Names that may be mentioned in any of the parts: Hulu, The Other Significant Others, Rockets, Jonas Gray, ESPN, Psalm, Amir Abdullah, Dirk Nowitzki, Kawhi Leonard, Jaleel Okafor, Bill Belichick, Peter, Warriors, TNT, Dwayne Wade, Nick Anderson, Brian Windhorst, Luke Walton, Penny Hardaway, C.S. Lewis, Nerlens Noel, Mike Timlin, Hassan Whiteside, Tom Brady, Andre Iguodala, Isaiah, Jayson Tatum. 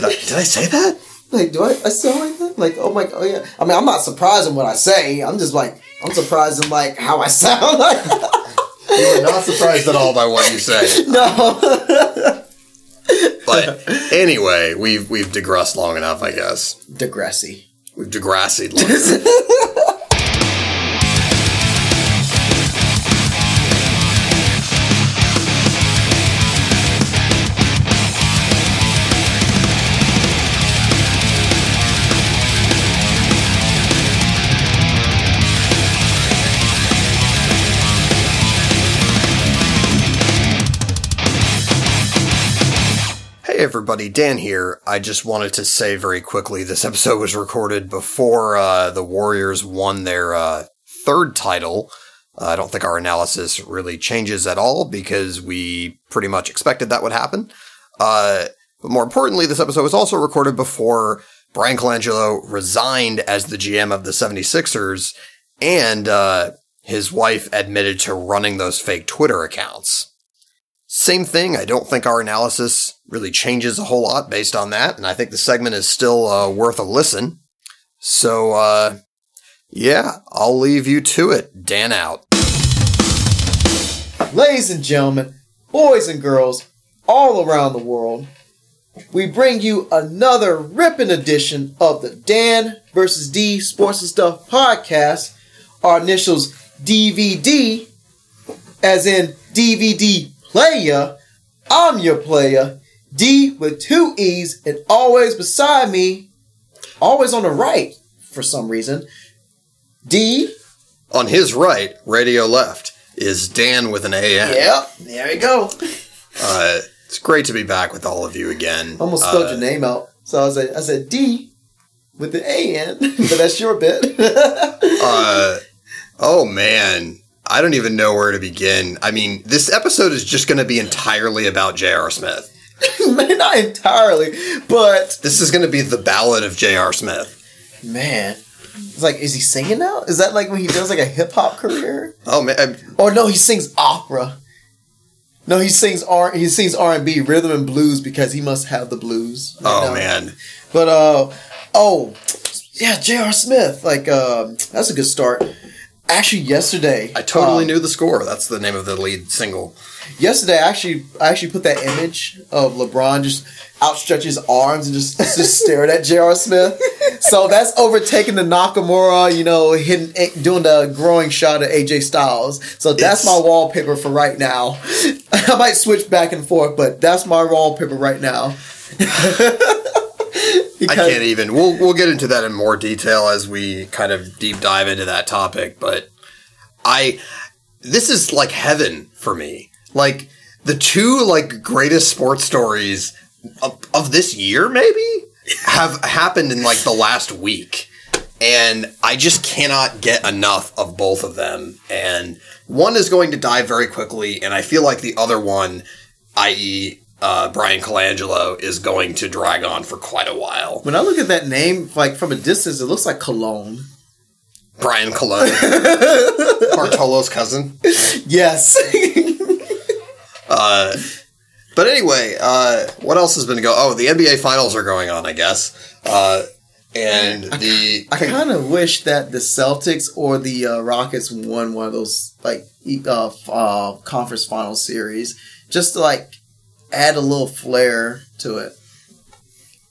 Did I say that? Like, do I sound like that? Like, oh my god, oh yeah. I mean, I'm not surprised in what I say. I'm just like, I'm surprised in like how I sound. Like, you were not surprised at all by what you say. No. But anyway, we've digressed long enough, I guess. Digressy. We've digressied long enough. Hey everybody, Dan here. I just wanted to say very quickly, this episode was recorded before the Warriors won their third title. I don't think our analysis really changes at all because we pretty much expected that would happen. But more importantly, this episode was also recorded before Brian Colangelo resigned as the GM of the 76ers and his wife admitted to running those fake Twitter accounts. Same thing. I don't think our analysis really changes a whole lot based on that, and I think the segment is still worth a listen. So, yeah, I'll leave you to it. Dan out. Ladies and gentlemen, boys and girls, all around the world, we bring you another ripping edition of the Dan vs. D Sports and Stuff podcast, our initials DVD, as in DVD player. I'm your player, D with two E's, and always beside me, always on the right for some reason, D. On his right, radio left, is Dan with an A-N. Yep, there we go. It's great to be back with all of you again. Almost spelled your name out, so I said D with an A-N, but that's your bit. Oh man. I don't even know where to begin. I mean, this episode is just going to be entirely about J.R. Smith. Man, not entirely, but... This is going to be the ballad of J.R. Smith. Man. It's like, is he singing now? Is that like when he does like a hip-hop career? Oh, man. Or no, he sings opera. No, he sings R&B, rhythm and blues, because he must have the blues. Oh, man. But, yeah, J.R. Smith. Like, that's a good start. Actually, yesterday... I totally knew the score. That's the name of the lead single. Yesterday, I actually put that image of LeBron just outstretching his arms and just staring at J.R. Smith. So that's overtaking the Nakamura, you know, doing the growing shot of AJ Styles. So that's my wallpaper for right now. I might switch back and forth, but that's my wallpaper right now. I can't even. We'll get into that in more detail as we kind of deep dive into that topic, but this is like heaven for me. Like the two like greatest sports stories of this year maybe have happened in like the last week. And I just cannot get enough of both of them. And one is going to die very quickly, and I feel like the other one, i.e., Brian Colangelo, is going to drag on for quite a while. When I look at that name, like from a distance, it looks like Cologne. Brian Cologne. Bartolo's cousin. Yes. But anyway, what else has been going on? Oh, the NBA Finals are going on, I guess. I kind of wish that the Celtics or the Rockets won one of those like conference final series, just to like add a little flair to it,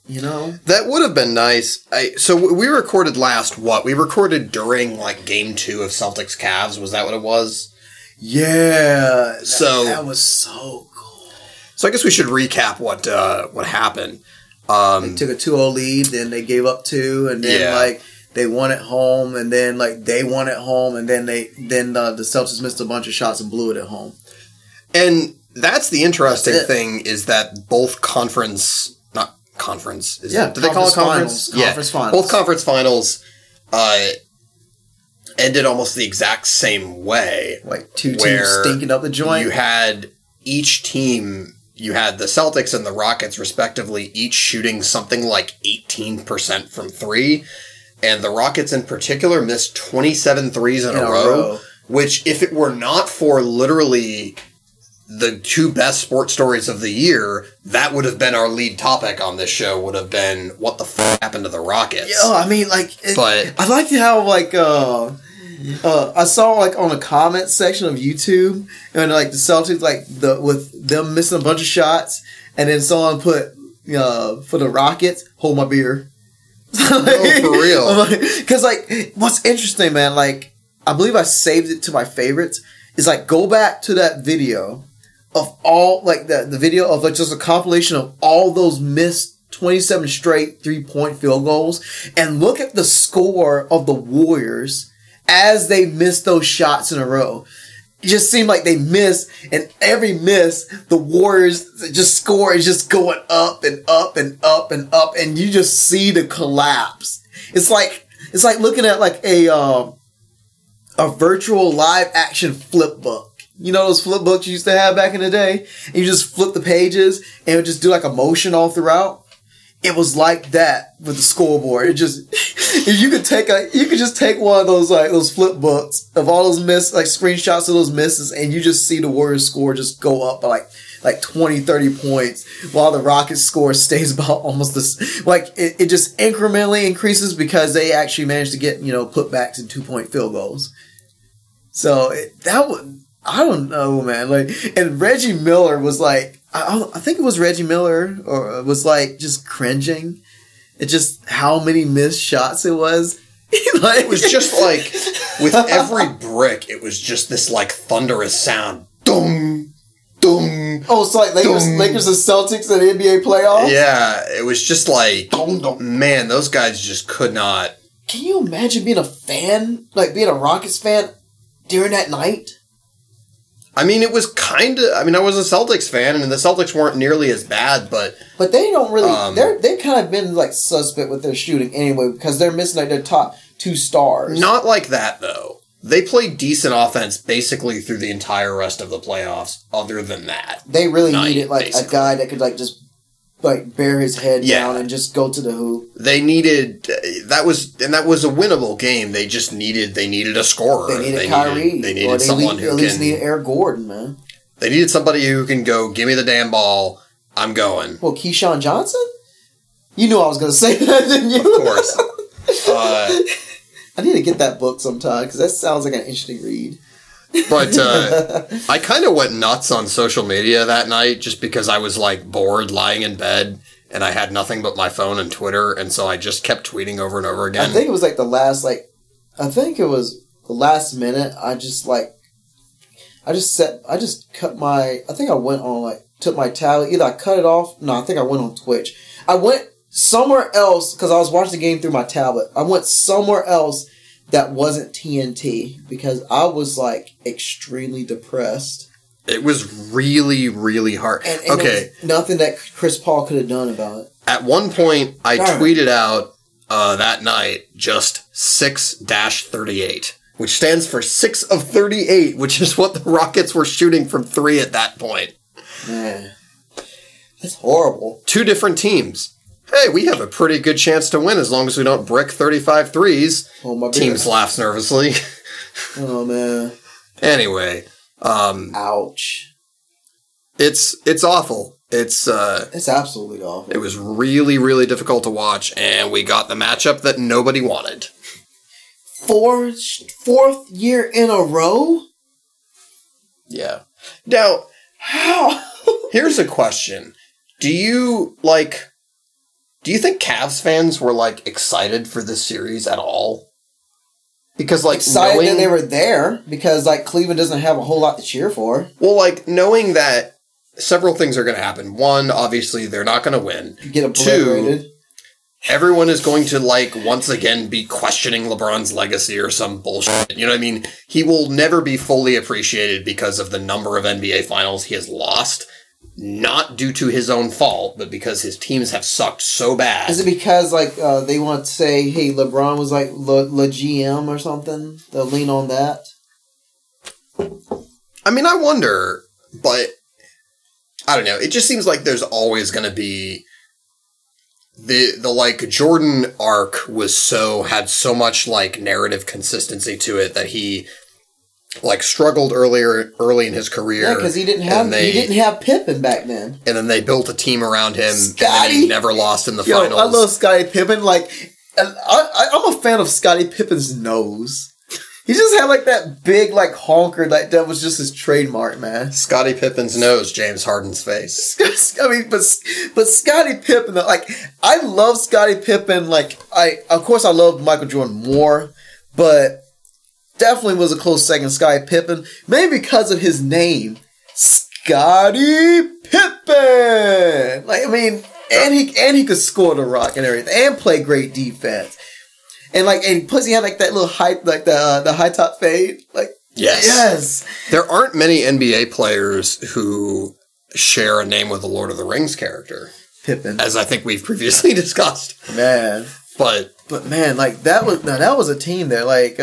you know? That would have been nice. So we recorded last, what? We recorded during, like, Game 2 of Celtics-Cavs. Was that what it was? Yeah. That was so cool. So I guess we should recap what happened. They took a 2-0 lead, then they gave up 2, and then, they won at home, and then, they won at home, and then the Celtics missed a bunch of shots and blew it at home. And... That's the interesting thing is that both conference finals. Conference finals. Both conference finals ended almost the exact same way. Like two teams stinking up the joint. You had each team, you had the Celtics and the Rockets respectively, each shooting something like 18% from three. And the Rockets in particular missed 27 threes in a row. Which if it were not for literally... the two best sports stories of the year, that would have been our lead topic on this show, would have been what the fuck happened to the Rockets. Yeah, I mean, like, I liked how, like, I saw, like, on a comment section of YouTube, and, like, the Celtics, like, with them missing a bunch of shots, and then someone put, for the Rockets, hold my beer. Oh, for real. Because, like, what's interesting, man, like, I believe I saved it to my favorites, is, like, go back to that video of all, like, the video of, like, just a compilation of all those missed 27 straight three-point field goals, and look at the score of the Warriors as they missed those shots in a row. It just seemed like they missed, and every miss, the Warriors just score is just going up and up and up and up, and you just see the collapse. It's like looking at like a virtual live action flip book. You know those flip books you used to have back in the day, and you just flip the pages and it would just do like a motion all throughout. It was like that with the scoreboard. It just, if you could take you could just take one of those, like, those flip books of all those miss, like, screenshots of those misses, and you just see the Warriors score just go up by like 20, 30 points, while the Rockets score stays about almost this, like, it just incrementally increases because they actually managed to get, putbacks and 2-point field goals. So I don't know, man. Like, and Reggie Miller was like, I think it was Reggie Miller, or was like just cringing at just how many missed shots it was. Like, it was just like with every brick, it was just this like thunderous sound. Dum, dum. Oh, it's so like Lakers and Celtics in the NBA playoffs. Yeah, it was just like, dum, dum. Man, those guys just could not. Can you imagine being a fan, like being a Rockets fan during that night? I mean, it was kind of... I mean, I was a Celtics fan, and the Celtics weren't nearly as bad, but... But they don't really... they've kind of been, like, suspect with their shooting anyway, because they're missing, like, their top two stars. Not like that, though. They played decent offense basically through the entire rest of the playoffs, other than that. They really needed, like, basically, a guy that could, like, just... like, bear his head down and just go to the hoop. They needed... That was a winnable game. They just needed a scorer. They needed Kyrie. They needed Eric Gordon, man. They needed somebody who can go, give me the damn ball, I'm going. Well, Keyshawn Johnson? You knew I was going to say that, didn't you? Of course. I need to get that book sometime, because that sounds like an interesting read. But I kind of went nuts on social media that night just because I was, like, bored lying in bed and I had nothing but my phone and Twitter, and so I just kept tweeting over and over again. I think it was, like, the last minute I took my tablet. Either I cut it off. No, I think I went on Twitch. I went somewhere else because I was watching the game through my tablet. I went somewhere else that wasn't TNT, because I was, like, extremely depressed. It was really, really hard. And okay, nothing that Chris Paul could have done about it. At one point, I tweeted out that night just 6-38, which stands for 6 of 38, which is what the Rockets were shooting from 3 at that point. Man, that's horrible. Two different teams. Hey, we have a pretty good chance to win as long as we don't brick 35 threes. Oh, my Teams laughs nervously. Oh, man. Anyway. Ouch. It's awful. It's absolutely awful. It was really, really difficult to watch, and we got the matchup that nobody wanted. Fourth year in a row? Yeah. Now, how? Here's a question. Do you think Cavs fans were, like, excited for this series at all? Because, like, excited that they were there, because, like, Cleveland doesn't have a whole lot to cheer for. Well, like, knowing that several things are going to happen. One, obviously, they're not going to win. Get obliterated. Two, everyone is going to, like, once again be questioning LeBron's legacy or some bullshit. You know what I mean? He will never be fully appreciated because of the number of NBA finals he has lost. Not due to his own fault, but because his teams have sucked so bad. Is it because, like, they want to say, hey, LeBron was, like, le GM or something? They'll lean on that? I mean, I wonder, but I don't know. It just seems like there's always going to be the like, Jordan arc had so much, like, narrative consistency to it that he like struggled early in his career. Yeah, because he didn't have Pippen back then. And then they built a team around him. Scottie, and then he never lost in the finals. I love Scottie Pippen. Like, I'm a fan of Scottie Pippen's nose. He just had like that big like honker that was just his trademark, man. Scottie Pippen's nose, James Harden's face. I mean, but Scottie Pippen, like, I love Scottie Pippen. Like, of course I love Michael Jordan more, but definitely was a close second, Scottie Pippen, mainly because of his name, Scottie Pippen. Like, I mean, and he could score the rock and everything, and play great defense. And like, and plus he had like that little high, like the high top fade. Like, yes, there aren't many NBA players who share a name with a Lord of the Rings character, Pippen, as I think we've previously discussed. Man, but man, like that was a team there. Like,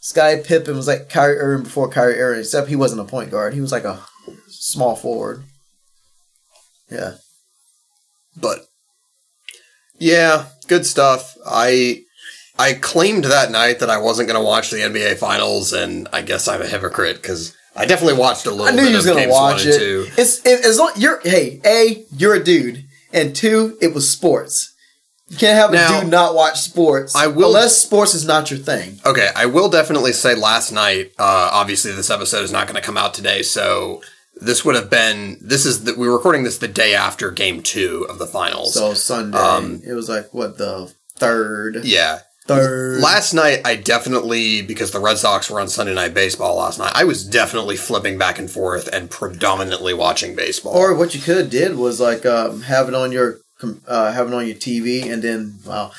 Scottie Pippen was like Kyrie Irving before Kyrie Irving, except he wasn't a point guard. He was like a small forward. Yeah, but. Yeah, good stuff. I claimed that night that I wasn't going to watch the NBA Finals, and I guess I'm a hypocrite because I definitely watched a little bit of games. I knew you was going to watch it. You're a dude, and two, it was sports. You can't have a dude not watch sports unless sports is not your thing. Okay, I will definitely say last night, obviously this episode is not going to come out today, so... we're recording this the day after game 2 of the finals. So Sunday, it was like, what, the third? Yeah. Last night, I definitely, because the Red Sox were on Sunday Night Baseball last night, I was definitely flipping back and forth and predominantly watching baseball. Or what you could have did was like, have it on your TV and then, wow.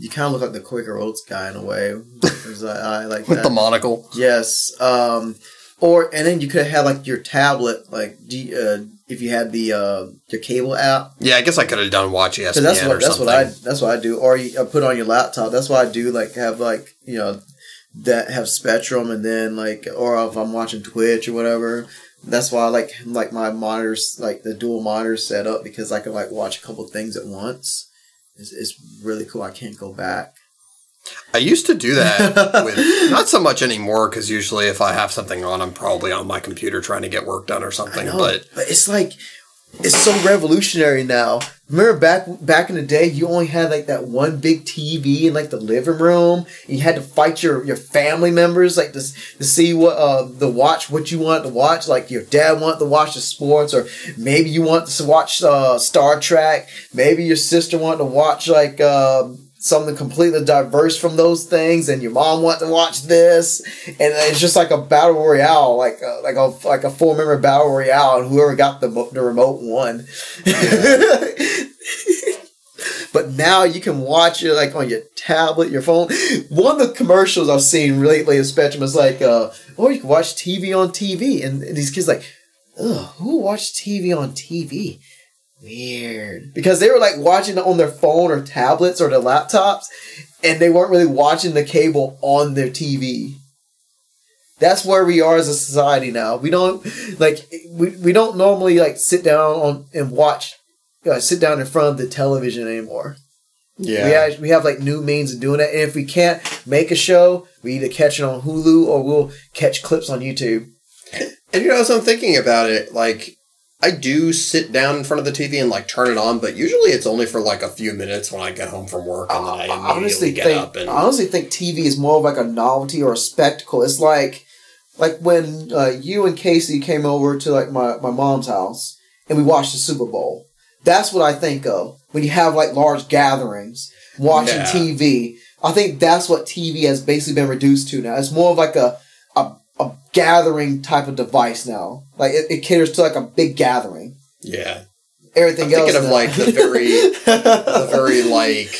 You kind of look like the Quaker Oats guy in a way. I like with that. The monocle. Yes. And then you could have had like your tablet, like if you had the your cable app. Yeah, I guess I could have done watch ESPN or something. That's what I do. Or you put on your laptop. That's what I do. Like have like have Spectrum, and then like, or if I'm watching Twitch or whatever. That's why I like my monitors, like the dual monitor set up, because I can like watch a couple things at once. It's really cool. I can't go back. I used to do that with, not so much anymore, because usually if I have something on, I'm probably on my computer trying to get work done or something. I know, but it's like, it's so revolutionary now. Remember back in the day, you only had like that one big TV in like the living room, and you had to fight your family members like to see what what you wanted to watch. Like your dad wanted to watch the sports, or maybe you wanted to watch Star Trek. Maybe your sister wanted to watch like. Something completely diverse from those things, and your mom wanted to watch this, and it's just like a battle royale, like a four member battle royale, and whoever got the remote won. Yeah. But now you can watch it like on your tablet, your phone. One of the commercials I've seen lately in Spectrum is like, or you can watch TV on TV, and these kids like, ugh, who watched TV on TV? Weird. Because they were like watching it on their phone or tablets or their laptops, and they weren't really watching the cable on their TV. That's where we are as a society now. We don't like we don't normally like sit down in front of the television anymore. Yeah. We have like new means of doing that, and if we can't make a show, we either catch it on Hulu or we'll catch clips on YouTube. And as I'm thinking about it, like I do sit down in front of the TV and like turn it on, but usually it's only for like a few minutes when I get home from work, and then I immediately get up. And I honestly think TV is more of like a novelty or a spectacle. It's like when you and Casey came over to like my mom's house and we watched the Super Bowl. That's what I think of when you have like large gatherings watching TV. I think that's what TV has basically been reduced to now. It's more of like a gathering type of device now. Like it caters to like a big gathering. Yeah. I'm thinking of like the very like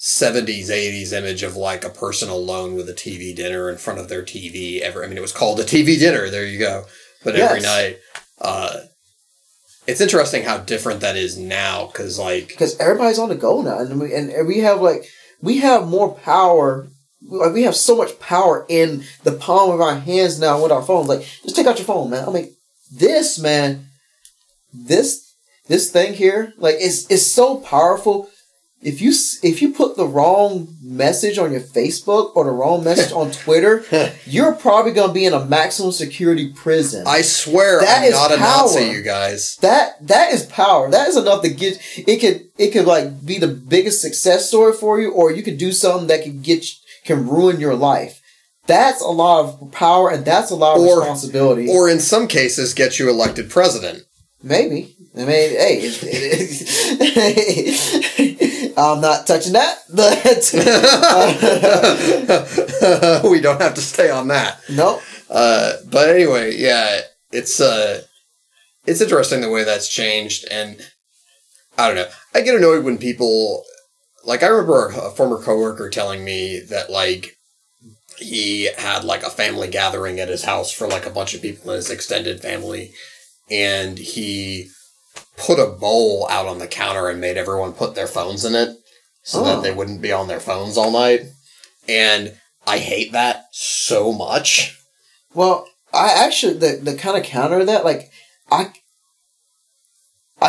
70s, 80s image of like a person alone with a TV dinner in front of their TV. It was called a TV dinner. There you go. But every night, it's interesting how different that is now. Cause everybody's on the go now. And we have more power. Like, we have so much power in the palm of our hands now with our phones. Like, just take out your phone, man. I mean, this, man, this thing here, like, it's so powerful. If you put the wrong message on your Facebook or the wrong message on Twitter, you're probably going to be in a maximum security prison. I swear I'm not a Nazi, you guys. That is power. That is enough to get it could like be the biggest success story for you, or you could do something that can ruin your life. That's a lot of power, and that's a lot of responsibility. Or in some cases, get you elected president. Maybe. I mean, hey, I'm not touching that, but we don't have to stay on that. Nope. But anyway, yeah, it's interesting the way that's changed, and I don't know. I get annoyed when people, like, I remember a former coworker telling me that, like, he had, like, a family gathering at his house for, like, a bunch of people in his extended family, and he put a bowl out on the counter and made everyone put their phones in it so that they wouldn't be on their phones all night. And I hate that so much. Well, I actually, the kind of counter to that, like, I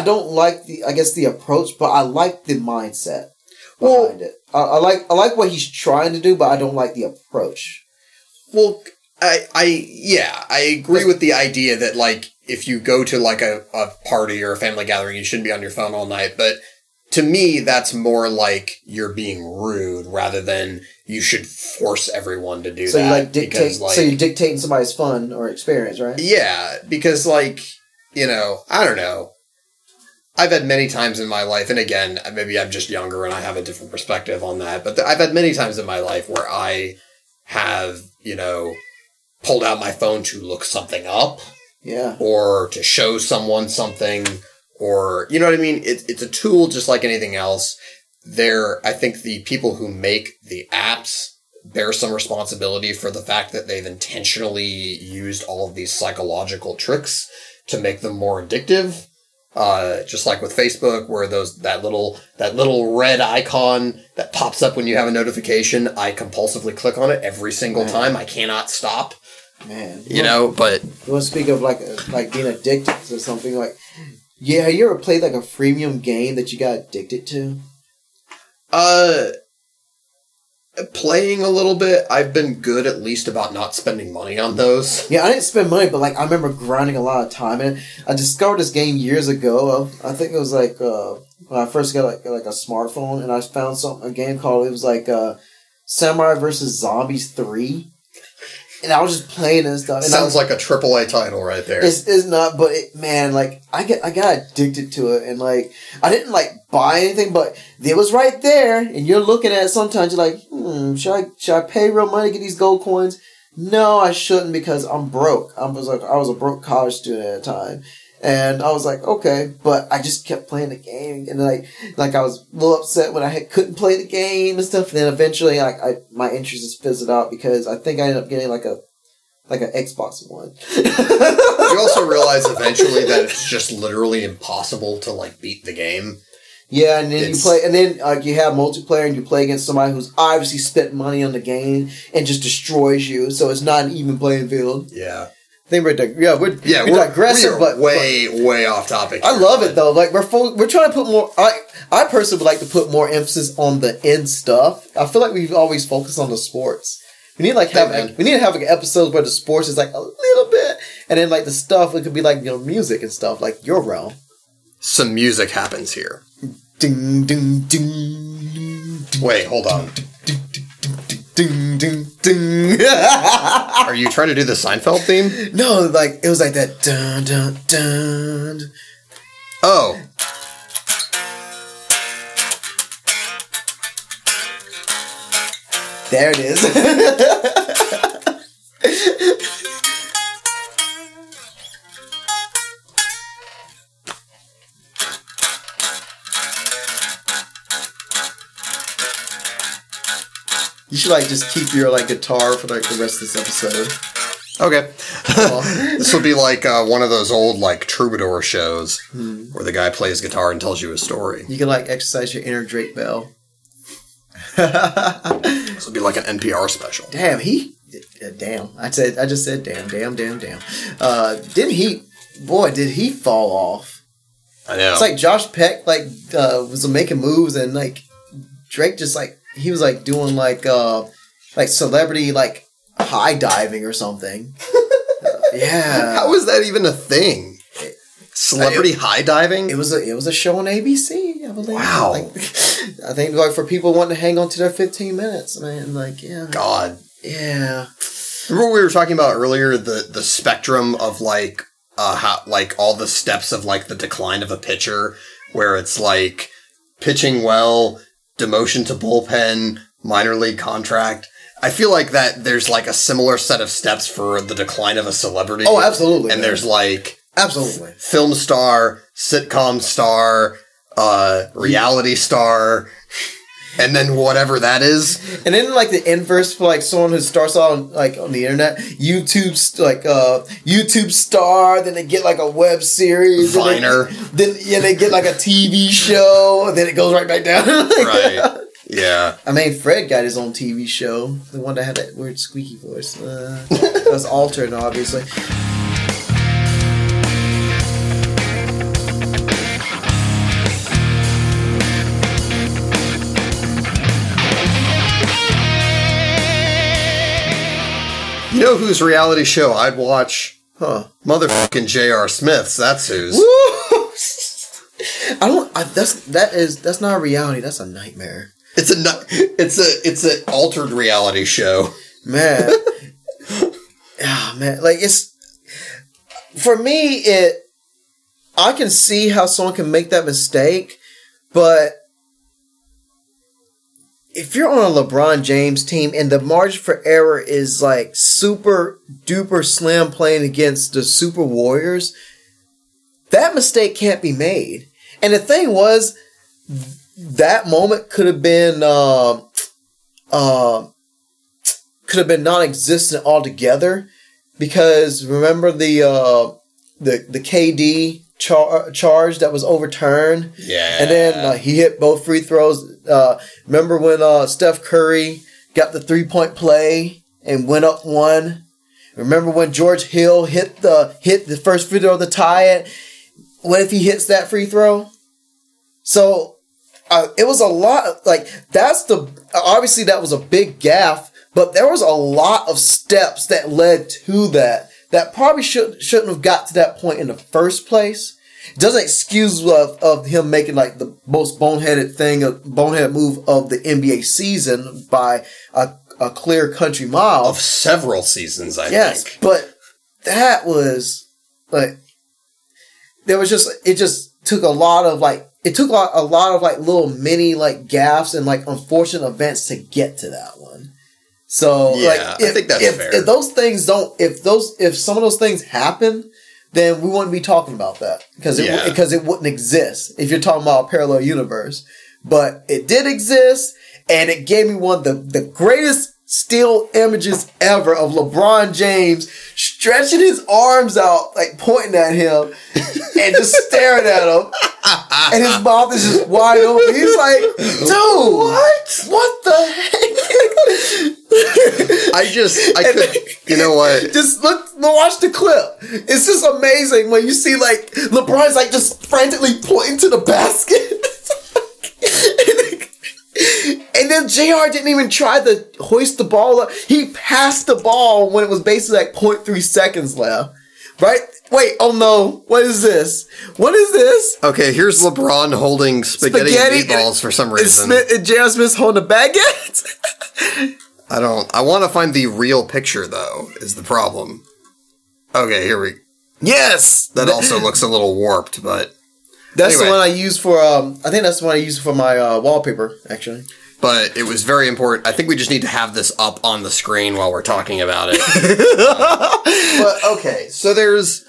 don't like the approach, but I like the mindset behind it. I like what he's trying to do, but I don't like the approach. Well, I agree with the idea that, like, if you go to, like, a party or a family gathering, you shouldn't be on your phone all night. But to me, that's more like you're being rude rather than you should force everyone to do that. So you're dictating somebody's fun or experience, right? Yeah, because, like, you know, I don't know. I've had many times in my life, and again, maybe I'm just younger and I have a different perspective on that, but I've had many times in my life where I have, you know, pulled out my phone to look something up. Yeah. Or to show someone something, or, you know what I mean? It's a tool just like anything else. I think the people who make the apps bear some responsibility for the fact that they've intentionally used all of these psychological tricks to make them more addictive. Just like with Facebook, where that little red icon that pops up when you have a notification, I compulsively click on it every single time. I cannot stop. Man, you know, but you want to speak of like being addicted to something? Like, yeah, have you ever played like a freemium game that you got addicted to? Playing a little bit. I've been good at least about not spending money on those. Yeah, I didn't spend money, but like I remember grinding a lot of time, and I discovered this game years ago. I think it was like when I first got like a smartphone, and I found a game called Samurai vs. Zombies 3. And I was just playing and stuff. And sounds like a AAA title right there. It's not, but I got addicted to it, and like I didn't like buy anything, but it was right there. And you're looking at it sometimes. You're like, should I pay real money to get these gold coins? No, I shouldn't, because I'm broke. I was a broke college student at the time, and I was like, okay, but I just kept playing the game, and like I was a little upset when I couldn't play the game and stuff. And then eventually, like, my interest is fizzled out, because I think I ended up getting like an Xbox One. You also realize eventually that it's just literally impossible to like beat the game. Yeah, and then you have multiplayer, and you play against somebody who's obviously spent money on the game and just destroys you. So it's not an even playing field. Yeah. I think we're digressing, but way off topic. I love it though. Like we're trying to put more. I personally would like to put more emphasis on the end stuff. I feel like we've always focused on the sports. We need to have episodes where the sports is like a little bit, and then like the stuff it could be like, you know, music and stuff like your realm. Some music happens here. Ding ding ding. Wait, hold on. Ding, ding, ding. Are you trying to do the Seinfeld theme? No, like it was like that. Dun, dun, dun. Oh. There it is. You should like just keep your like guitar for like the rest of this episode. Okay. This will be like one of those old like troubadour shows where the guy plays guitar and tells you a story. You can like exercise your inner Drake Bell. This will be like an NPR special. Damn, I just said damn. Did he fall off? I know. It's like Josh Peck was making moves and like Drake just like he was like doing like celebrity like high diving or something. Yeah, how is that even a thing? Celebrity high diving? It was a show on ABC, I believe. Wow. I think like for people wanting to hang on to their 15 minutes, man. Like yeah. God. Yeah. Remember we were talking about earlier the spectrum of like how like all the steps of like the decline of a pitcher, where it's like pitching well, demotion to bullpen, minor league contract. I feel like that there's like a similar set of steps for the decline of a celebrity. Oh, absolutely. And man. There's like absolutely film star, sitcom star, reality star, and then whatever that is. And then like the inverse for like someone who starts on like on the internet, YouTube's like YouTube star, then they get like a web series, Viner. Then yeah, they get like a TV show, and then it goes right back down. Like, right. Yeah. I mean, Fred got his own TV show. The one that had that weird squeaky voice. That was altered, obviously. You know whose reality show I'd watch? Huh. Motherfucking J.R. Smith's. That's whose. Woo! I don't... That's not a reality. That's a nightmare. It's an altered reality show. Man. Oh, man. Like, it's... For me, it... I can see how someone can make that mistake, but... If you're on a LeBron James team and the margin for error is, like, super-duper slim playing against the Super Warriors, that mistake can't be made. And the thing was... That moment could have been non-existent altogether, because remember the KD charge that was overturned. Yeah, and then he hit both free throws. Remember when Steph Curry got the 3-point play and went up one. Remember when George Hill hit the first free throw to tie it. What if he hits that free throw? So. It was a lot, like, obviously that was a big gaffe, but there was a lot of steps that led to that probably shouldn't have got to that point in the first place. It doesn't excuse of him making, like, the most boneheaded move of the NBA season by a clear country mile. Of several seasons, I think. Yes, but that was, like, it took a lot of little mini, like, gaffes and, like, unfortunate events to get to that one. So, yeah, like, I think that's fair. If some of those things happen, then we wouldn't be talking about that. Because it wouldn't exist if you're talking about a parallel universe. But it did exist, and it gave me one of the greatest still images ever of LeBron James stretching his arms out, like, pointing at him and just staring at him. And his mouth is just wide open. He's like, dude, what? What the heck? You know what? Just watch the clip. It's just amazing when you see, like, LeBron's, like, just frantically pointing to the basket. And then JR didn't even try to hoist the ball up. He passed the ball when it was basically, like, 0.3 seconds left. Right? Wait, oh no, what is this? What is this? Okay, here's LeBron holding spaghetti and meatballs for some reason. And J.R. Smith's holding a baguette? I want to find the real picture, though, is the problem. Okay, here we go. Yes! That also looks a little warped, but... That's anyway. The one I used for, I think that's the one I used for my wallpaper, actually. But it was very important. I think we just need to have this up on the screen while we're talking about it. But okay, so there's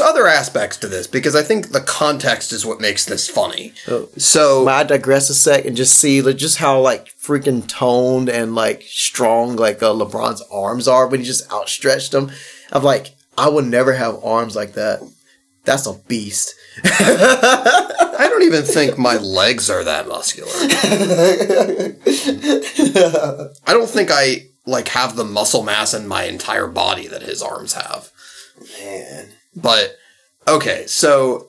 other aspects to this, because I think the context is what makes this funny. So might I digress a sec and just see just how, like, freaking toned and, like, strong, like, LeBron's arms are when he just outstretched them. I'm like, I would never have arms like that. That's a beast. I don't even think my legs are that muscular. I don't think I, like, have the muscle mass in my entire body that his arms have. Man. But, okay, so,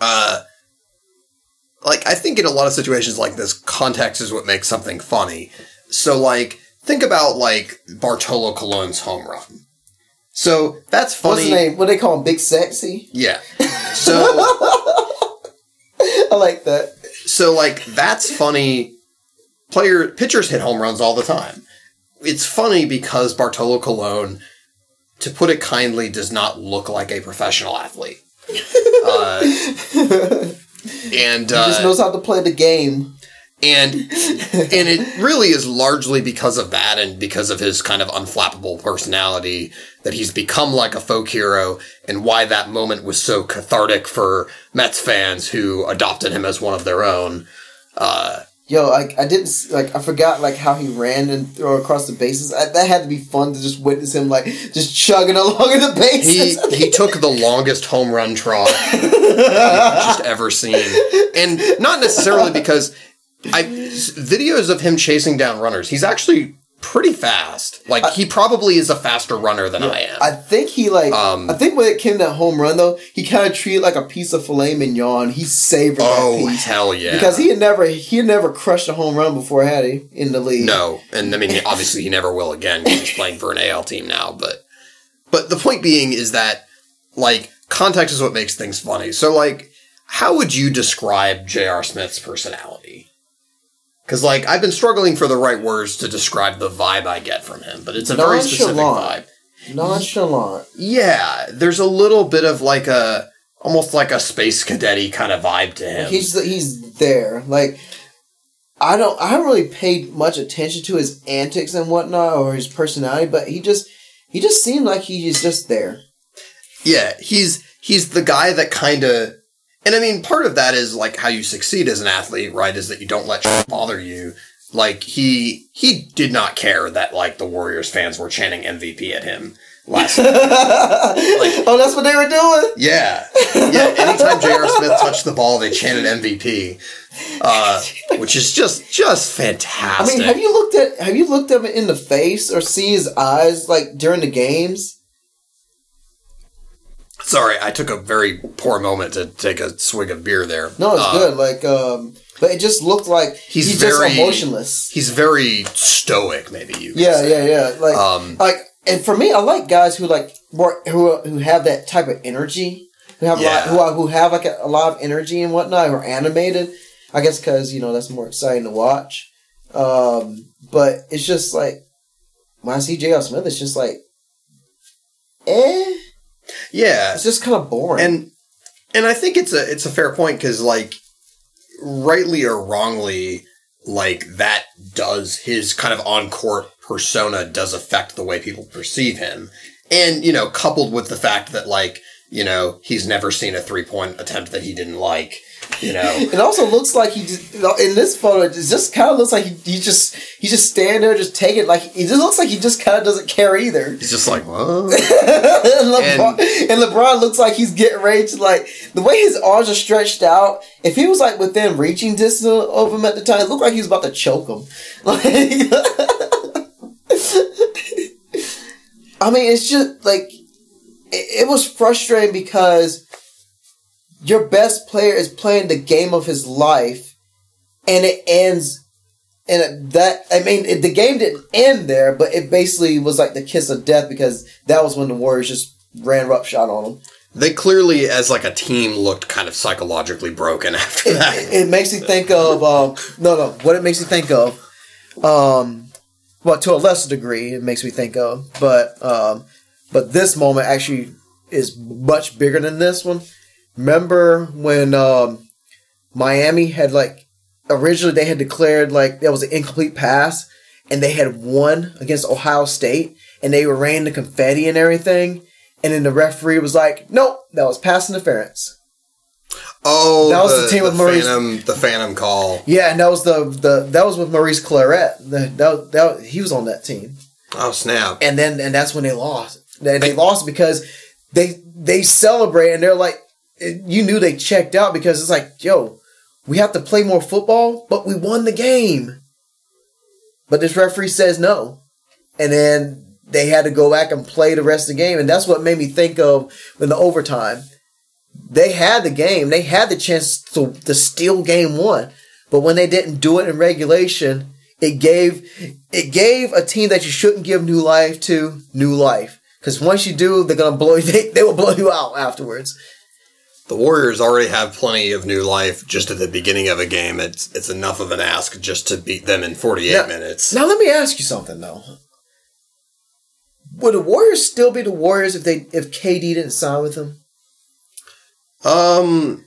like, I I think in a lot of situations like this, context is what makes something funny. So, like, think about, like, Bartolo Colon's home run. So, that's funny. What's his name? What do they call him? Big Sexy? Yeah. So... I like that. So, like, that's funny. Pitchers hit home runs all the time. It's funny because Bartolo Colon, to put it kindly, does not look like a professional athlete. And he just knows how to play the game. And it really is largely because of that and because of his kind of unflappable personality that he's become like a folk hero, and why that moment was so cathartic for Mets fans who adopted him as one of their own. I forgot how he ran and threw across the bases. That had to be fun to just witness him just chugging along the bases. He took the longest home run trot I've just ever seen. And not necessarily because... videos of him chasing down runners. He's actually pretty fast. He probably is a faster runner than I am. I think he I think when it came to that home run though, he kind of treated like a piece of filet mignon. He savored that piece. Oh, hell yeah. Because he had never crushed a home run before, had he, in the league? No. And I mean, obviously he never will again. He's playing for an AL team now, but the point being is that context is what makes things funny. So how would you describe J.R. Smith's personality? Because, I've been struggling for the right words to describe the vibe I get from him, but it's a very specific vibe. Nonchalant. Yeah, there's a little bit of, almost like a space cadet-y kind of vibe to him. He's there. I haven't really paid much attention to his antics and whatnot, or his personality, but he just seemed like he's just there. Yeah, he's the guy that kind of... And I mean, part of that is how you succeed as an athlete, right? Is that you don't let shit bother you. He did not care that the Warriors fans were chanting MVP at him last night. That's what they were doing. Yeah, yeah. Anytime J.R. Smith touched the ball, they chanted MVP, which is just fantastic. I mean, have you looked at him in the face or seen his eyes during the games? Sorry, I took a very poor moment to take a swig of beer there. No, it's good. But it just looked like he's very, just emotionless. He's very stoic, maybe you could say. Yeah. And for me, I like guys who who have that type of energy, who have a lot of energy and whatnot, who are animated. I guess because that's more exciting to watch. But it's just when I see J.R. Smith, it's just eh. Yeah. It's just kind of boring. And I think it's a fair point because, rightly or wrongly, that does his kind of on-court persona does affect the way people perceive him. And, coupled with the fact that, he's never seen a three-point attempt that he didn't like, It also looks like he just, in this photo, it just kind of looks like he just stand there, just take it. It just looks like he just kind of doesn't care either. He's just like, whoa. LeBron looks like he's getting ready to, the way his arms are stretched out, if he was, within reaching distance of him at the time, it looked like he was about to choke him. I mean, it's just, it was frustrating because your best player is playing the game of his life, and it ends. The game didn't end there, but it basically was the kiss of death because that was when the Warriors just ran roughshod on him. They clearly, as a team, looked kind of psychologically broken after that. It makes me think of what it makes me think of. To a lesser degree, it makes me think of, but this moment actually is much bigger than this one. Remember when Miami had originally they had declared that was an incomplete pass, and they had won against Ohio State, and they were raining the confetti and everything, and then the referee was nope, that was pass interference. Oh, that was the team with Maurice, the phantom call. Yeah, and that was that was with Maurice Claret. That he was on that team. Oh snap! And that's when they lost. They lost because they celebrate and they're you knew they checked out because it's we have to play more football, but we won the game. But this referee says no. And then they had to go back and play the rest of the game. And that's what made me think of in the overtime. they had the game. They had the chance to steal game one. But when they didn't do it in regulation, it gave a team that you shouldn't give new life to new life. Because once you do, they're going to blow you. They will blow you out afterwards. The Warriors already have plenty of new life just at the beginning of a game. It's enough of an ask just to beat them in 48 minutes. Now, let me ask you something, though. Would the Warriors still be the Warriors if KD didn't sign with them? They'll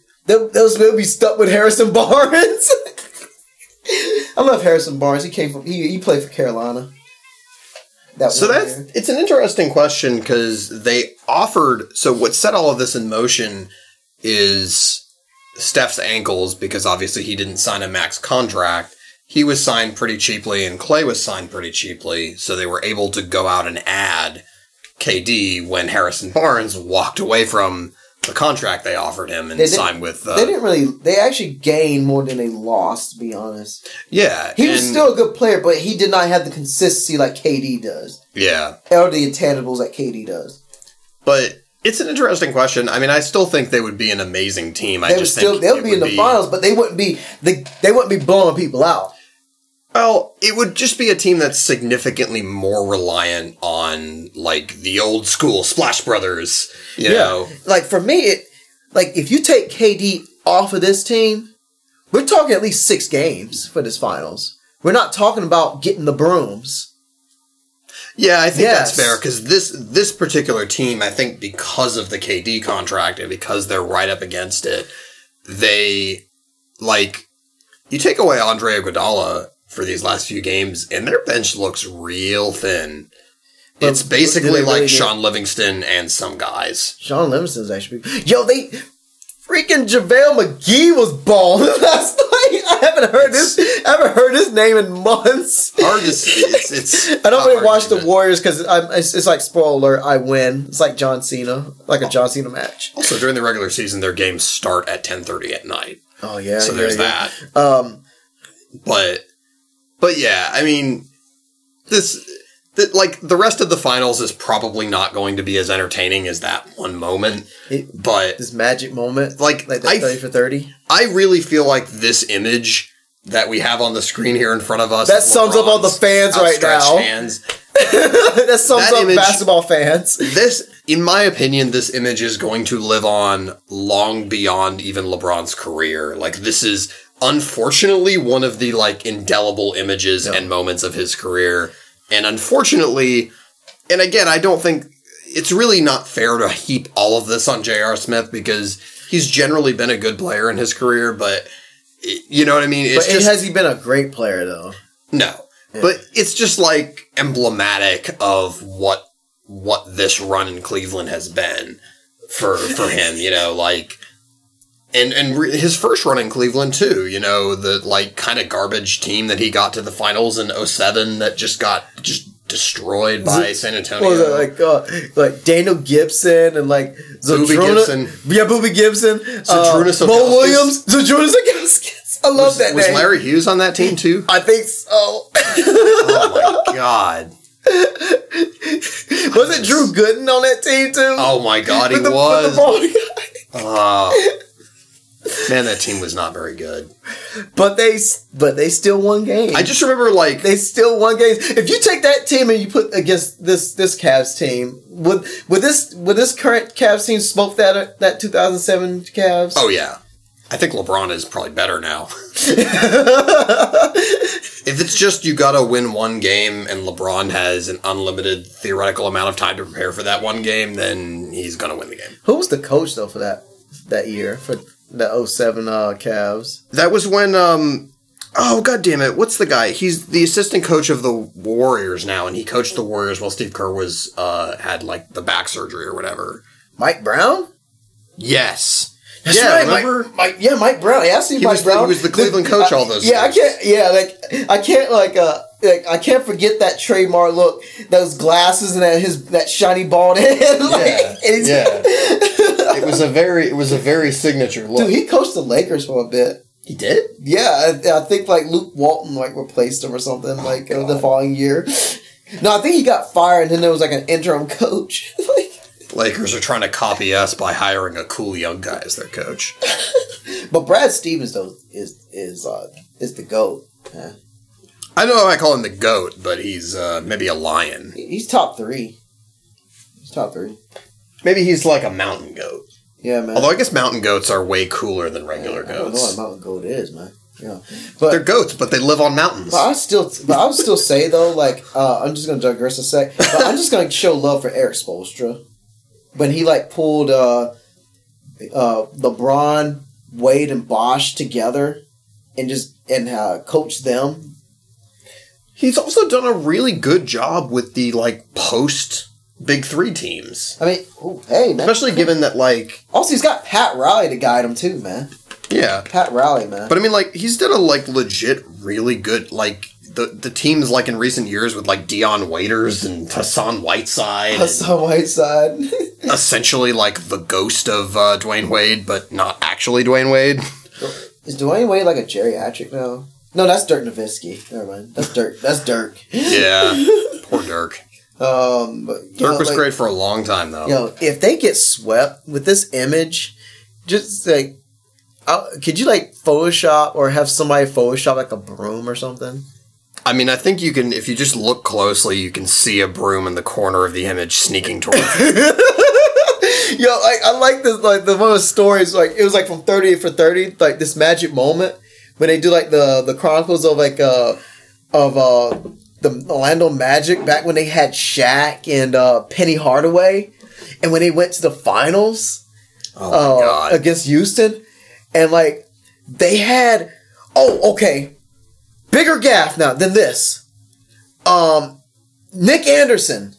be stuck with Harrison Barnes. I love Harrison Barnes. He played for Carolina. It's an interesting question because they offered. So what set all of this in motion is Steph's ankles, because obviously he didn't sign a max contract. He was signed pretty cheaply and Clay was signed pretty cheaply. So they were able to go out and add KD when Harrison Barnes walked away from the contract they offered him and signed with. They actually gained more than they lost, to be honest. Yeah. He was still a good player, but he did not have the consistency like KD does. Yeah. Or the intangibles that KD does. But it's an interesting question. I mean, I still think they would be an amazing team. They would be in the finals, but they wouldn't be blowing people out. Well, it would just be a team that's significantly more reliant on, like, the old school Splash Brothers, you know? Like, for me, if you take KD off of this team, we're talking at least 6 games for this finals. We're not talking about getting the brooms. Yeah, I think that's fair, because this particular team, I think because of the KD contract and because they're right up against it, they, like, you take away Andre Iguodala for these last few games, and their bench looks real thin. But it's basically like Sean Livingston and some guys. Sean Livingston's actually... Yo, they... Freaking JaVale McGee was balling last night. I haven't heard his name in months. I don't really watch the Warriors because it's like, spoiler alert, I win. It's like John Cena. Like a John Cena match. Also, during the regular season, their games start at 10:30 at night. Oh, yeah. So there's that. But yeah, I mean, the rest of the finals is probably not going to be as entertaining as that one moment. But this magic moment, like that 30 for 30. I really feel like this image that we have on the screen here in front of us, that sums up all the fans right now. That sums up basketball fans. This, in my opinion, this image is going to live on long beyond even LeBron's career. Like, this is, unfortunately, one of the, like, indelible images and moments of his career. And unfortunately, and again, I don't think it's really not fair to heap all of this on J.R. Smith, because he's generally been a good player in his career, but you know what I mean? Has he been a great player, though? No. Yeah. But it's just, like, emblematic of what this run in Cleveland has been for him, you know, like... And his first run in Cleveland, too, you know, the, like, kind of garbage team that he got to the finals in 2007 that just got destroyed by San Antonio. What was it, like Daniel Gibson and, like, Booby Gibson. Yeah, Booby Gibson. Mo Williams. Zadrunas Ogaskis. I love that name. Was Larry Hughes on that team, too? I think so. Oh, my God. Wasn't Drew Gooden on that team, too? Oh, my God, he was. Oh. Man, that team was not very good. But they still won games. I just remember, like... They still won games. If you take that team and you put against this Cavs team, would this current Cavs team smoke that 2007 Cavs? Oh, yeah. I think LeBron is probably better now. If it's just you gotta win one game and LeBron has an unlimited theoretical amount of time to prepare for that one game, then he's gonna win the game. Who was the coach, though, for that year? For... The 2007 Cavs. That was when, oh, God damn it. What's the guy? He's the assistant coach of the Warriors now, and he coached the Warriors while Steve Kerr was, had, like, the back surgery or whatever. Mike Brown? Yes. That's right. Remember? Mike Brown. Yeah, I see Mike Brown. He was the Cleveland coach all those years. Yeah, days. I can't forget that trademark look, those glasses and that shiny bald head. It was a very signature look. Dude, he coached the Lakers for a bit. He did? Yeah, I think like Luke Walton like replaced him or something the following year. No, I think he got fired and then there was like an interim coach. Lakers are trying to copy us by hiring a cool young guy as their coach. But Brad Stevens, though, is the GOAT. Huh? I don't know if I call him the GOAT, but he's maybe a lion. He's top three. He's top three. Maybe he's like a mountain goat. Yeah, man. Although I guess mountain goats are way cooler than regular goats. I don't know what a mountain goat is, man. Yeah, but they're goats, but they live on mountains. But I would still say though, like I'm just gonna digress a sec. But I'm just gonna show love for Eric Spoelstra when he like pulled LeBron, Wade, and Bosch together and coached them. He's also done a really good job with the like post Big Three teams. I mean, especially given that like also he's got Pat Riley to guide him too, man. Yeah. Pat Riley, man. But I mean, like, he's done a, like, legit really good, like, the teams, like, in recent years with, like, Dion Waiters and Hassan Whiteside. Essentially, like, the ghost of Dwayne Wade, but not actually Dwayne Wade. Is Dwayne Wade, like, a geriatric now? No, that's Dirk Nowitzki. Never mind. That's Dirk. Yeah. Poor Dirk. Dirk was like, great for a long time, though. Yo, if they get swept with this image, just, like... could you, like, Photoshop or have somebody Photoshop, like, a broom or something? I mean, I think you can, if you just look closely, you can see a broom in the corner of the image sneaking towards you. Yo, like, I like this, like, the one of the stories, like, it was, like, from 30 for 30, like, this magic moment when they do, like, the chronicles of, like, the Orlando Magic back when they had Shaq and Penny Hardaway and when they went to the finals God. Against Houston. And, like, they had, bigger gaff now than this. Nick Anderson,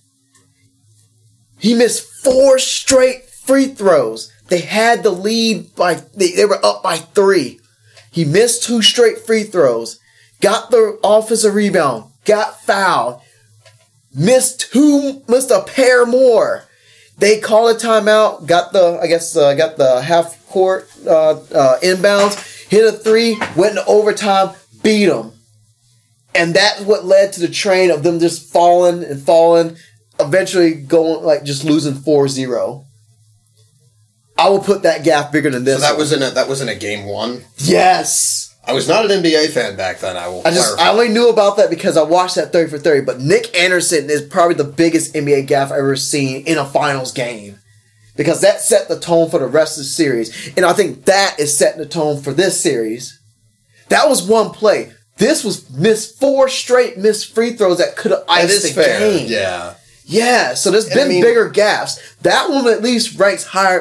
he missed 4 straight free throws. They had the lead they were up by 3. He missed 2 straight free throws, got the offensive rebound, got fouled, missed a pair more. They call a timeout, got the half court inbounds, hit a 3, went into overtime, beat them. And that's what led to the train of them just falling, eventually going, like, just losing 4-0. I will put that gap bigger than this. So that was in a game one? Yes. I was not an NBA fan back then, I only knew about that because I watched that 30 for 30, but Nick Anderson is probably the biggest NBA gaffe I've ever seen in a finals game because that set the tone for the rest of the series, and I think that is setting the tone for this series. That was one play. This was four straight missed free throws that could have iced the game. Yeah. Yeah, so there's been bigger gaffes. That one at least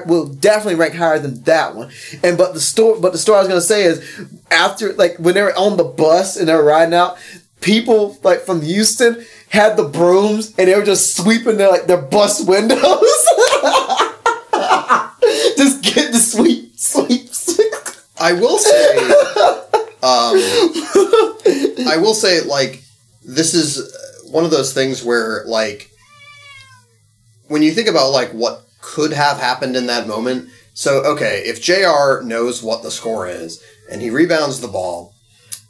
will definitely rank higher than that one. And but the story I was gonna say is after, like, when they were on the bus and they were riding out, people like from Houston had the brooms and they were just sweeping their bus windows. Just get the sweeps. I will say like this is one of those things where, like, when you think about, like, what could have happened in that moment, so, okay, if JR knows what the score is, and he rebounds the ball,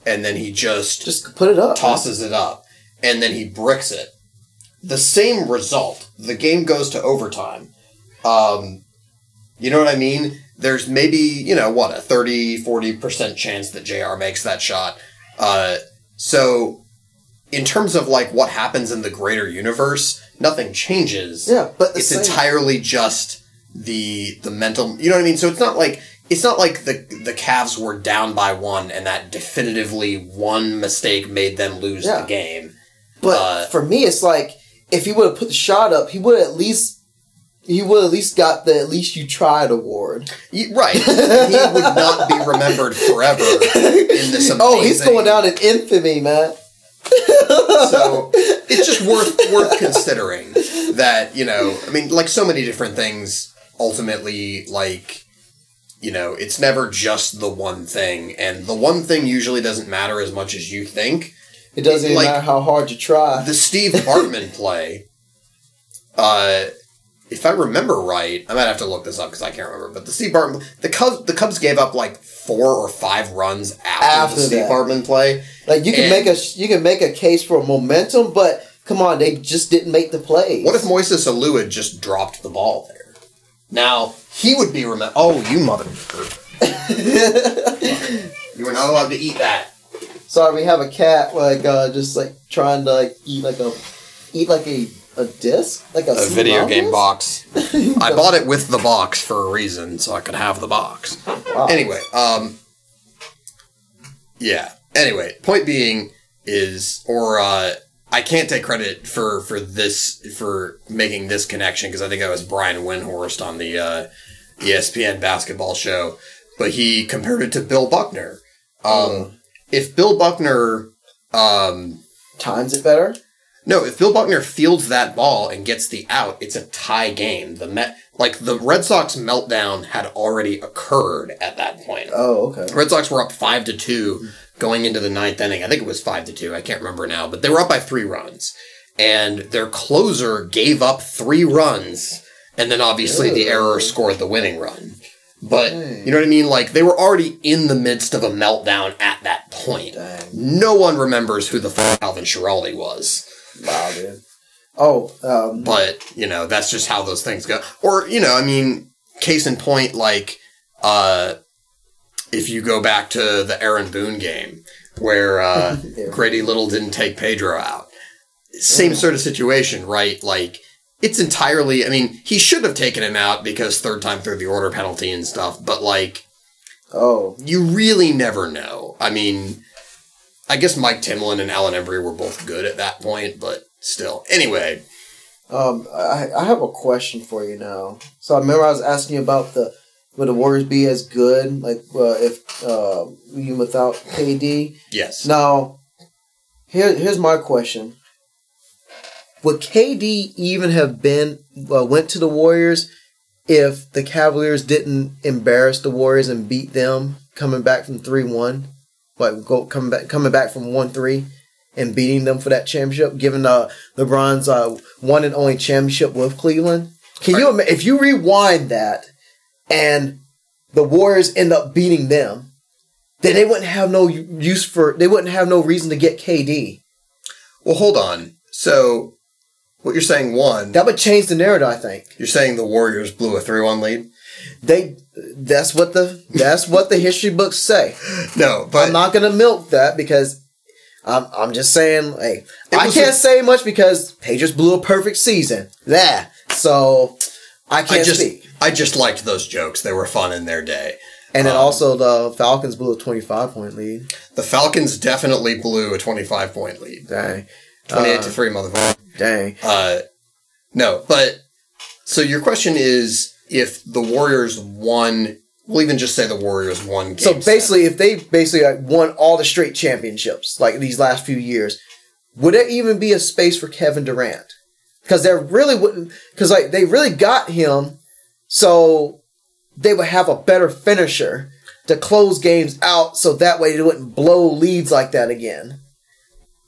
and then he just put it up, tosses it up, and then he bricks it. The same result. The game goes to overtime. You know what I mean? There's maybe, you know, what, a 30, 40% chance that JR makes that shot. So... in terms of, like, what happens in the greater universe, nothing changes. Yeah, but it's entirely just the mental. You know what I mean? So it's not like the Cavs were down by 1 and that definitively one mistake made them lose the game. But for me, it's like if he would have put the shot up, he would at least got the "at least you tried" award. Right. He would not be remembered forever in this amazing... Oh, he's going down in infamy, man. So it's just worth considering that, you know, I mean, like, so many different things ultimately, like, you know, it's never just the one thing, and the one thing usually doesn't matter as much as you think. It doesn't even matter how hard you try. The Steve Bartman play, if I remember right, I might have to look this up because I can't remember, but the Steve Bartman, the Cubs gave up like 4 or 5 runs after the Steve Bartman play. Like, you can make a case for momentum, but come on, they just didn't make the plays. What if Moises Alou had just dropped the ball there? Now, he would be remembered. Oh, you mother. You were not allowed to eat that. Sorry, we have a cat, like, just, like, trying to, like, eat, like, a disc? Like a video game box. I bought it with the box for a reason, so I could have the box. Wow. Anyway, yeah. Anyway, point being is, I can't take credit for making this connection, because I think that was Brian Windhorst on the ESPN basketball show, but he compared it to Bill Buckner. If Bill Buckner... times it better? No, if Bill Buckner fields that ball and gets the out, it's a tie game. The Red Sox meltdown had already occurred at that point. Oh, okay. The Red Sox were up 5-2 going into the ninth inning. I think it was 5-2. I can't remember now, but they were up by 3 runs, and their closer gave up 3 runs, and then obviously the error scored the winning run. But you know what I mean? Like, they were already in the midst of a meltdown at that point. Dang. No one remembers who the fuck Alvin Schiraldi was. Wow, dude. But, you know, that's just how those things go. Or, you know, I mean, case in point, like, if you go back to the Aaron Boone game, where Grady Little didn't take Pedro out. Same sort of situation, right? Like, it's entirely... I mean, he should have taken him out because third time through the order penalty and stuff, but, like... Oh. You really never know. I mean... I guess Mike Timlin and Allen Embry were both good at that point, but still. Anyway. I have a question for you now. So I remember I was asking you about would the Warriors be as good, like, if you without KD? Yes. Now, here's my question. Would KD even have went to the Warriors if the Cavaliers didn't embarrass the Warriors and beat them coming back from 3-1? Like coming back from 1-3 and beating them for that championship, given LeBron's one and only championship with Cleveland. Can you imagine, if you rewind that and the Warriors end up beating them, then they wouldn't have no use for, they wouldn't have no reason to get KD. Well, hold on. So what you're saying, that would change the narrative, I think. You're saying the Warriors blew a 3-1 lead? That's what the history books say. No, but I'm not gonna milk that, because I'm just saying, hey, I can't say much because they just blew a perfect season. Yeah. So I can't speak. I just liked those jokes. They were fun in their day. And then also the Falcons blew a 25-point lead. The Falcons definitely blew a 25-point lead. Dang. 28-3, motherfucker. Dang. No, but so your question is, if the Warriors won, we'll even just say the Warriors won game. So basically, if they won all the straight championships, like these last few years, would there even be a space for Kevin Durant? Because there really wouldn't, because like they really got him, so they would have a better finisher to close games out, so that way they wouldn't blow leads like that again.